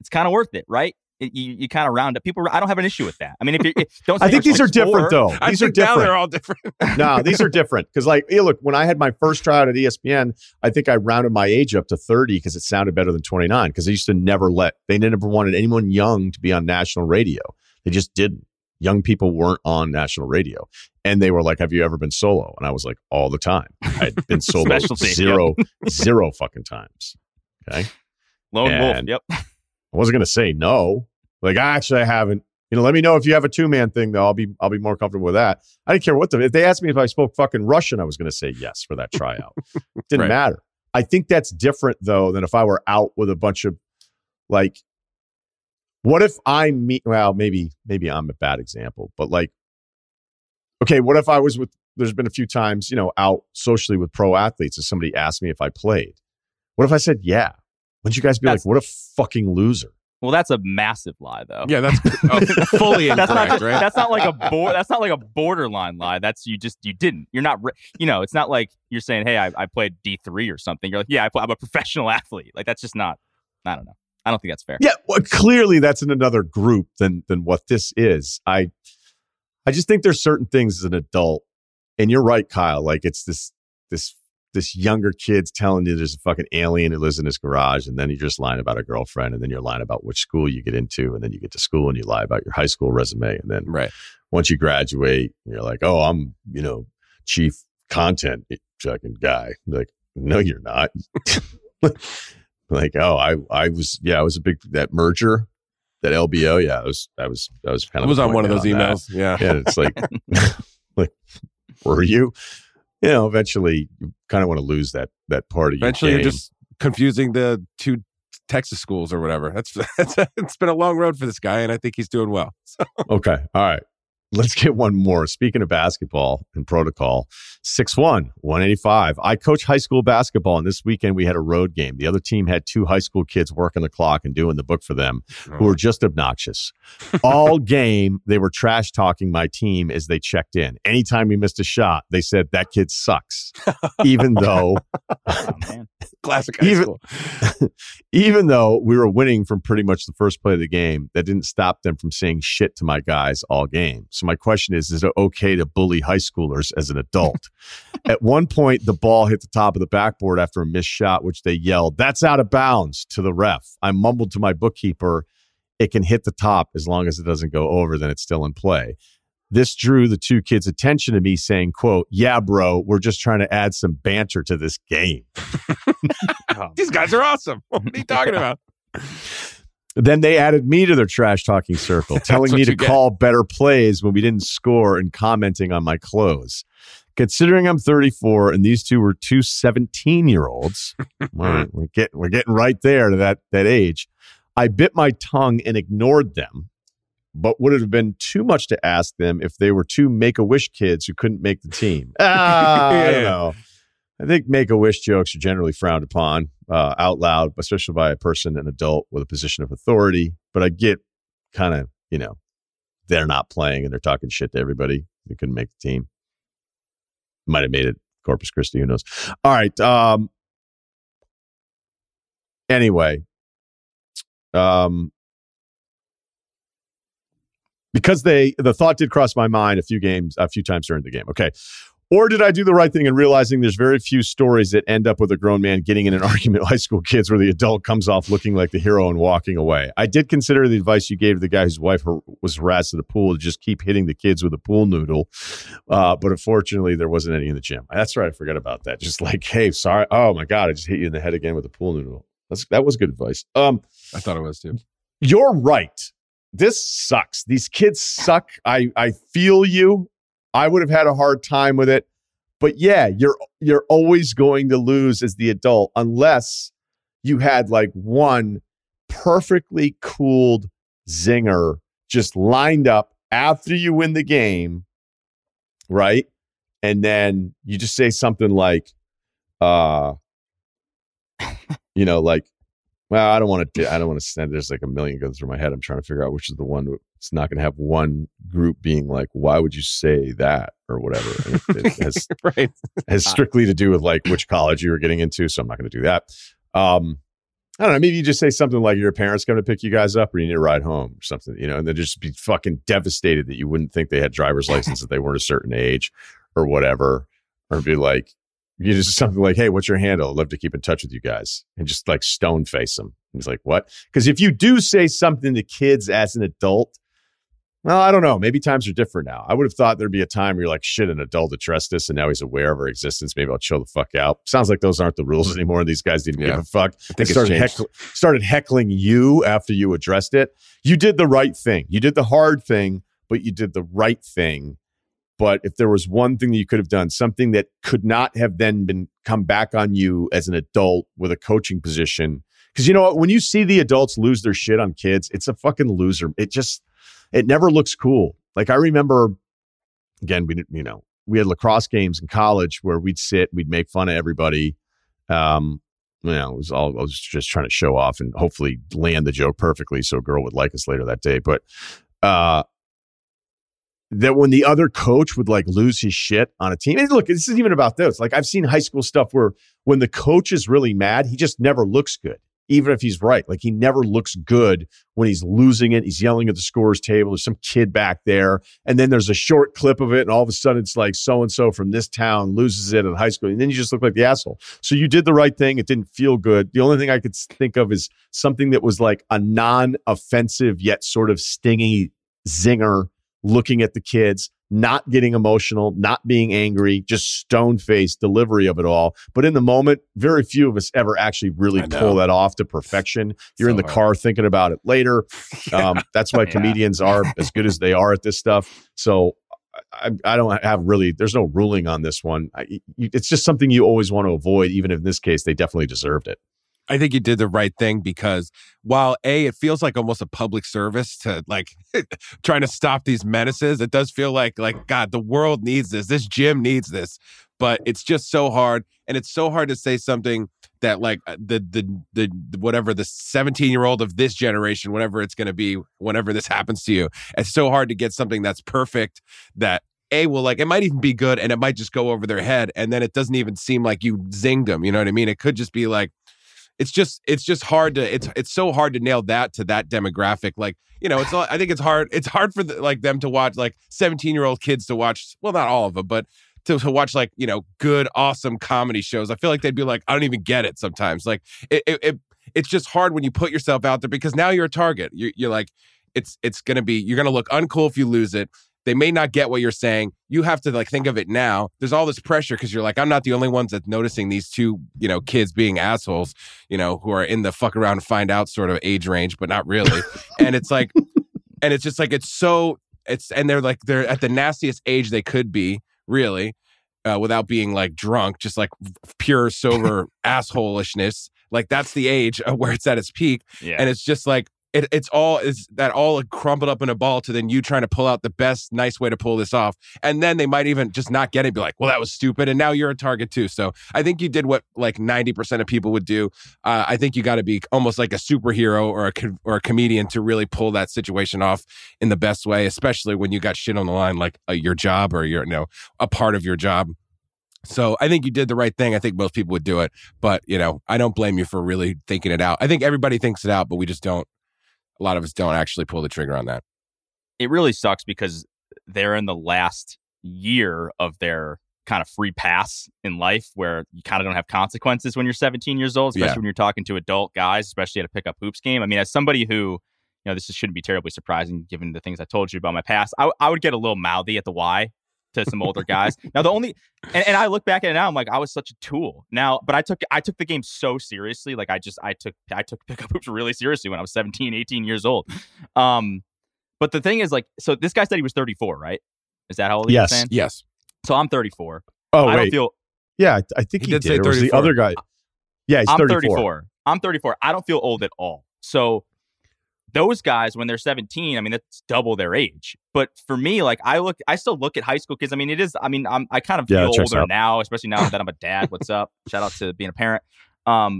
it's kind of worth it, right? You kind of round up people. I don't have an issue with that. I mean, if you don't, I think these are different though. These are different. Now they're all different. No, these are different because, like, hey, look, when I had my first tryout at ESPN, I think I rounded my age up to 30 because it sounded better than 29. Because they used to they never wanted anyone young to be on national radio. They just didn't. Young people weren't on national radio, and they were like, "Have you ever been solo?" And I was like, "All the time. I'd been solo zero fucking times." Okay, lone wolf. Yep. I wasn't gonna say no. Like, I haven't. You know, let me know if you have a two-man thing, though. I'll be more comfortable with that. I didn't care if they asked me if I spoke fucking Russian, I was going to say yes for that tryout. Didn't matter. I think that's different, though, than if I were out with a bunch of, like, what if I meet, well, maybe I'm a bad example, but, like, okay, what if I was with, there's been a few times, you know, out socially with pro athletes and somebody asked me if I played. What if I said, yeah? Wouldn't you guys be like, what a fucking loser? Well, that's a massive lie, though. Yeah, that's fully incorrect, right? That's not like a borderline lie. That's you didn't. You're not. You know, it's not like you're saying, "Hey, I played D3 or something." You're like, "Yeah, I'm a professional athlete." Like, that's just not. I don't know. I don't think that's fair. Yeah, well, clearly that's in another group than what this is. I just think there's certain things as an adult, and you're right, Kyle. Like, it's this younger kid's telling you there's a fucking alien who lives in his garage, and then you're just lying about a girlfriend, and then you're lying about which school you get into, and then you get to school and you lie about your high school resume, and then once you graduate, you're like, oh, I'm, you know, chief content fucking guy. I'm like, no, you're not. Like, oh, I was a big, that merger, that LBO, yeah, I was kind of, I was on one of those emails, that. Yeah, and it's like, like, were you? You know, eventually you kind of want to lose that part of your Eventually game. You're just confusing the two Texas schools or whatever. It's been a long road for this guy, and I think he's doing well. So. Okay. All right. Let's get one more. Speaking of basketball and protocol, 6'1", 185. I coach high school basketball, and this weekend we had a road game. The other team had two high school kids working the clock and doing the book for them who were just obnoxious. All game, they were trash-talking my team as they checked in. Anytime we missed a shot, they said, that kid sucks. Even though... oh, man. Classic high school. Even though we were winning from pretty much the first play of the game, that didn't stop them from saying shit to my guys all game. So my question is it okay to bully high schoolers as an adult? At one point, the ball hit the top of the backboard after a missed shot, which they yelled, that's out of bounds, to the ref. I mumbled to my bookkeeper, it can hit the top as long as it doesn't go over, then it's still in play. This drew the two kids' attention to me saying, quote, yeah, bro, we're just trying to add some banter to this game. These guys are awesome. What are you talking about? Then they added me to their trash talking circle, telling me to call better plays when we didn't score and commenting on my clothes. Considering I'm 34 and these two were two 17-year-olds, we're getting right there to that age. I bit my tongue and ignored them, but would it have been too much to ask them if they were two Make-A-Wish kids who couldn't make the team? I don't know. I think Make-A-Wish jokes are generally frowned upon out loud, especially by a person, an adult with a position of authority. But I get kind of, they're not playing and they're talking shit to everybody. They couldn't make the team. Might have made it Corpus Christi. Who knows? All right. Anyway. Because the thought did cross my mind a few times during the game. Okay. Or did I do the right thing in realizing there's very few stories that end up with a grown man getting in an argument with high school kids where the adult comes off looking like the hero and walking away? I did consider the advice you gave to the guy whose wife was harassed at the pool to just keep hitting the kids with a pool noodle. But unfortunately, there wasn't any in the gym. That's right. I forgot about that. Just like, hey, sorry. Oh, my God. I just hit you in the head again with a pool noodle. That was good advice. I thought it was, too. You're right. This sucks. These kids suck. I feel you. I would have had a hard time with it. But yeah, you're always going to lose as the adult unless you had like one perfectly cooled zinger just lined up after you win the game, right? And then you just say something like, like, well, I don't want to. There's like a million going through my head. I'm trying to figure out which is the one. It's not going to have one group being like, why would you say that or whatever? It has, right. has strictly to do with like which college you were getting into. So I'm not going to do that. I don't know. Maybe you just say something like your parents come to pick you guys up or you need a ride home or something, and they'd just be fucking devastated that you wouldn't think they had driver's license if they weren't a certain age or whatever. Or be like, you just something like, hey, what's your handle? I'd love to keep in touch with you guys. And just like stone face them. He's like, what? Because if you do say something to kids as an adult, well, I don't know. Maybe times are different now. I would have thought there'd be a time where you're like, shit, an adult addressed this and now he's aware of our existence. Maybe I'll chill the fuck out. Sounds like those aren't the rules anymore. These guys didn't give a fuck. I think started heckling you after you addressed it. You did the right thing. You did the hard thing, but you did the right thing. But if there was one thing that you could have done, something that could not have then been come back on you as an adult with a coaching position, because you know what, when you see the adults lose their shit on kids, it's a fucking loser. It never looks cool. Like I remember, again, we had lacrosse games in college where we'd make fun of everybody. It was all, I was just trying to show off and hopefully land the joke perfectly so a girl would like us later that day. But that when the other coach would like lose his shit on a team. And look, this isn't even about those. Like I've seen high school stuff where when the coach is really mad, he just never looks good. Even if he's right, like he never looks good when he's losing it. He's yelling at the scorer's table. There's some kid back there. And then there's a short clip of it. And all of a sudden it's like so-and-so from this town loses it in high school. And then you just look like the asshole. So you did the right thing. It didn't feel good. The only thing I could think of is something that was like a non-offensive yet sort of stingy zinger, looking at the kids, not getting emotional, not being angry, just stone-faced delivery of it all. But in the moment, very few of us ever actually really pull that off to perfection. You're so in the car thinking about it later. That's why comedians are as good as they are at this stuff. So I don't have really, there's no ruling on this one. It's just something you always want to avoid, even if in this case, they definitely deserved it. I think you did the right thing because while it feels like almost a public service to like trying to stop these menaces, it does feel like, God, the world needs this. This gym needs this, but it's just so hard. And it's so hard to say something that like the whatever the 17-year-old of this generation, whatever it's going to be, whenever this happens to you, it's so hard to get something that's perfect that will like, it might even be good and it might just go over their head. And then it doesn't even seem like you zinged them. You know what I mean? It could just be like, it's just hard to it's so hard to nail that to that demographic. Like, it's all, I think it's hard for them to watch like 17-year-old kids to watch. Well, not all of them, but to watch like, good, awesome comedy shows. I feel like they'd be like, I don't even get it sometimes. Like it's just hard when you put yourself out there because now you're a target. You're like, you're going to look uncool if you lose it. They may not get what you're saying. You have to like think of it now. There's all this pressure because you're like, I'm not the only ones that's noticing these two, you know, kids being assholes, you know, who are in the fuck around and find out sort of age range, but not really. And it's like, and it's just like, it's so, it's, and they're like, they're at the nastiest age they could be, really, without being like drunk, just like pure, sober assholishness. Like that's the age where it's at its peak. Yeah. And it's just like, it's all is that all crumpled up in a ball to then you trying to pull out the best nice way to pull this off. And then they might even just not get it, be like, well, that was stupid. And now you're a target too. So I think you did what like 90% of people would do. I think you got to be almost like a superhero or a comedian to really pull that situation off in the best way, especially when you got shit on the line, like your job or your, you know, a part of your job. So I think you did the right thing. I think most people would do it, but you know, I don't blame you for really thinking it out. I think everybody thinks it out, but we just don't. A lot of us don't actually pull the trigger on that. It really sucks because they're in the last year of their kind of free pass in life where you kind of don't have consequences when you're 17 years old, especially when you're talking to adult guys, especially at a pickup hoops game. I mean, as somebody who, you know, this shouldn't be terribly surprising given the things I told you about my past, I would get a little mouthy at the Y to some older guys. Now, the only, and I look back at it now, I'm like, I was such a tool. Now, but I took the game so seriously. Like I took pickup hoops really seriously when I was 17, 18 years old. But the thing is like, so this guy said he was 34, right? Is that how old he was saying? Yes. So I'm 34. Oh, I don't feel. Yeah. I think he did say 34. The other guy. Yeah. He's 34. I'm 34. I don't feel old at all. So those guys, when they're 17, I mean, that's double their age. But for me, like, I still look at high school kids. I mean, it is, I mean, I kind of feel older now, especially now that I'm a dad. What's up? Shout out to being a parent. I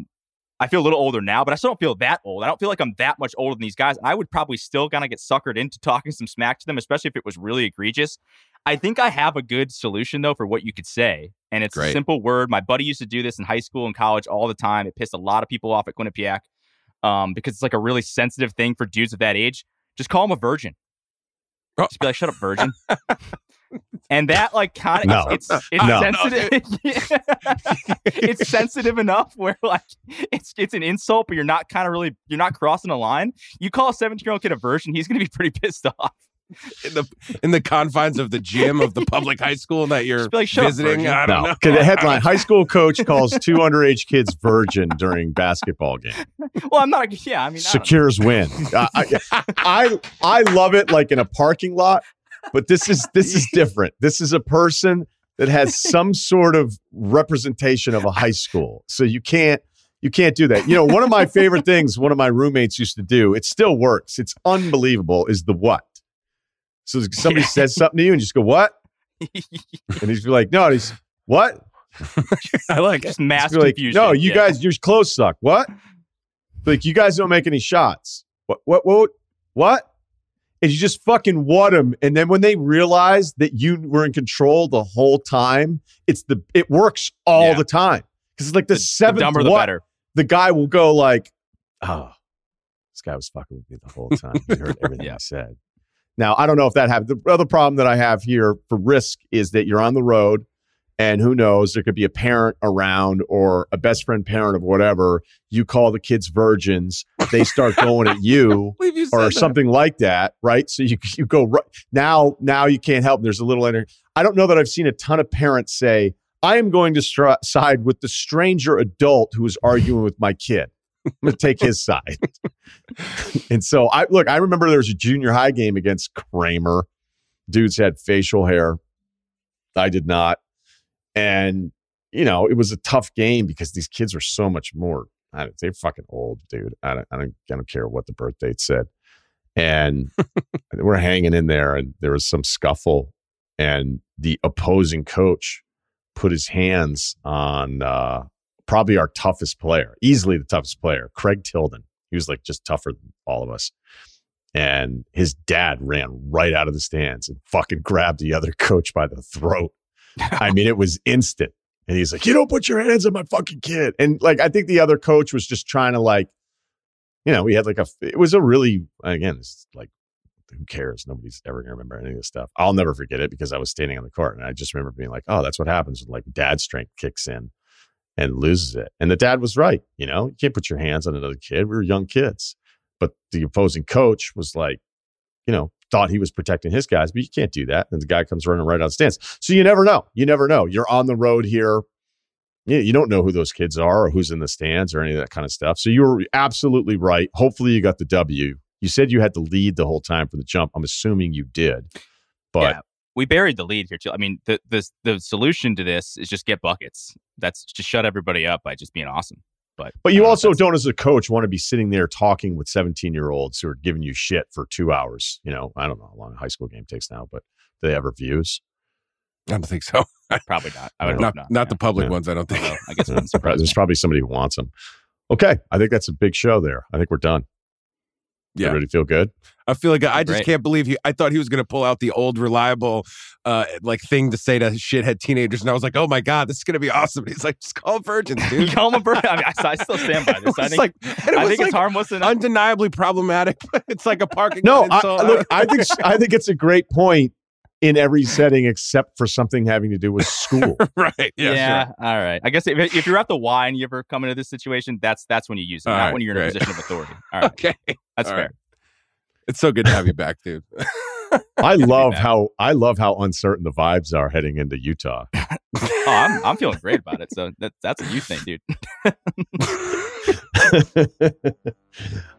feel a little older now, but I still don't feel that old. I don't feel like I'm that much older than these guys. I would probably still kind of get suckered into talking some smack to them, especially if it was really egregious. I think I have a good solution, though, for what you could say. And it's a simple word. My buddy used to do this in high school and college all the time. It pissed a lot of people off at Quinnipiac. Because it's like a really sensitive thing for dudes of that age. Just call him a virgin. Just be like, shut up, virgin. And that like kind of it's sensitive. It's sensitive enough where like it's an insult, but you're not crossing a line. You call a 17-year-old kid a virgin, he's gonna be pretty pissed off. In the confines of the gym of the public high school that you're like, visiting. I don't know. Because the headline, high school coach calls two underage kids virgin during basketball game. Well, I'm not. Yeah, I mean. Secures win. I love it like in a parking lot, but this is different. This is a person that has some sort of representation of a high school. So you can't do that. You know, one of my favorite things one of my roommates used to do, it still works. It's unbelievable is the what? So somebody says something to you and you just go, what? And he's like, no, he's what? I like just mass confusion. No, you guys, your clothes suck. What? Like, you guys don't make any shots. What? And you just fucking wad them. And then when they realize that you were in control the whole time, it works all the time. Because it's like the seventh, the dumber the better. The guy will go like, oh, this guy was fucking with me the whole time. He heard everything I said. Now, I don't know if that happened. The other problem that I have here for risk is that you're on the road and who knows, there could be a parent around or a best friend parent of whatever. You call the kids virgins. They start going at you or something like that, right? So you go right now you can't help. There's a little energy. I don't know that I've seen a ton of parents say, I am going to side with the stranger adult who is arguing with my kid. I'm going to take his side. And so I remember there was a junior high game against Kramer. Dudes had facial hair. I did not. And, you know, it was a tough game because these kids are so much more. They're fucking old, dude. I don't care what the birth date said. And we're hanging in there and there was some scuffle and the opposing coach put his hands on, probably our toughest player, easily the toughest player, Craig Tilden. He was like just tougher than all of us. And his dad ran right out of the stands and fucking grabbed the other coach by the throat. I mean, it was instant. And he's like, you don't put your hands on my fucking kid. And like, I think the other coach was just trying to like, you know, we had like it was a really, again, it's like, who cares? Nobody's ever going to remember any of this stuff. I'll never forget it because I was standing on the court and I just remember being like, oh, that's what happens when like dad strength kicks in. And loses it. And the dad was right. You know, you can't put your hands on another kid. We were young kids. But the opposing coach was like, you know, thought he was protecting his guys, but you can't do that. And the guy comes running right on stance. So you never know. You never know. You're on the road here. You don't know who those kids are or who's in the stands or any of that kind of stuff. So you were absolutely right. Hopefully you got the W. You said you had the lead the whole time for the jump. I'm assuming you did. But yeah, we buried the lead here too. I mean, the solution to this is just get buckets. That's just shut everybody up by just being awesome. But you also don't, as a coach, want to be sitting there talking with 17-year-olds who are giving you shit for 2 hours. You know, I don't know how long a high school game takes now, but do they have reviews? I don't think so. Probably not. I would not the public ones. I don't think so. I guess there's probably somebody who wants them. Okay, I think that's a big show there. I think we're done. Yeah, everybody feel good. I feel like I just can't believe he. I thought he was going to pull out the old reliable, like thing to say to shithead teenagers, and I was like, oh my god, this is going to be awesome. And he's like, just call virgins, dude. Call them virgins. I mean, I still stand by this. I think it's harmless and undeniably problematic. It's like a parking. No, look, I think it's a great point. In every setting except for something having to do with school. Right. Yeah. Sure. All right. I guess if you're at the Y and you ever come into this situation, that's when you use it. All not right, when you're in a position of authority. All right. Okay. That's all fair. Right. It's so good to have you back, dude. I love how uncertain the vibes are heading into Utah. Oh, I'm feeling great about it. So that's a you thing, dude.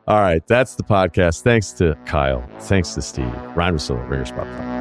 All right. That's the podcast. Thanks to Kyle. Thanks to Steve. Ryen Russillo, Ringer Spotlight.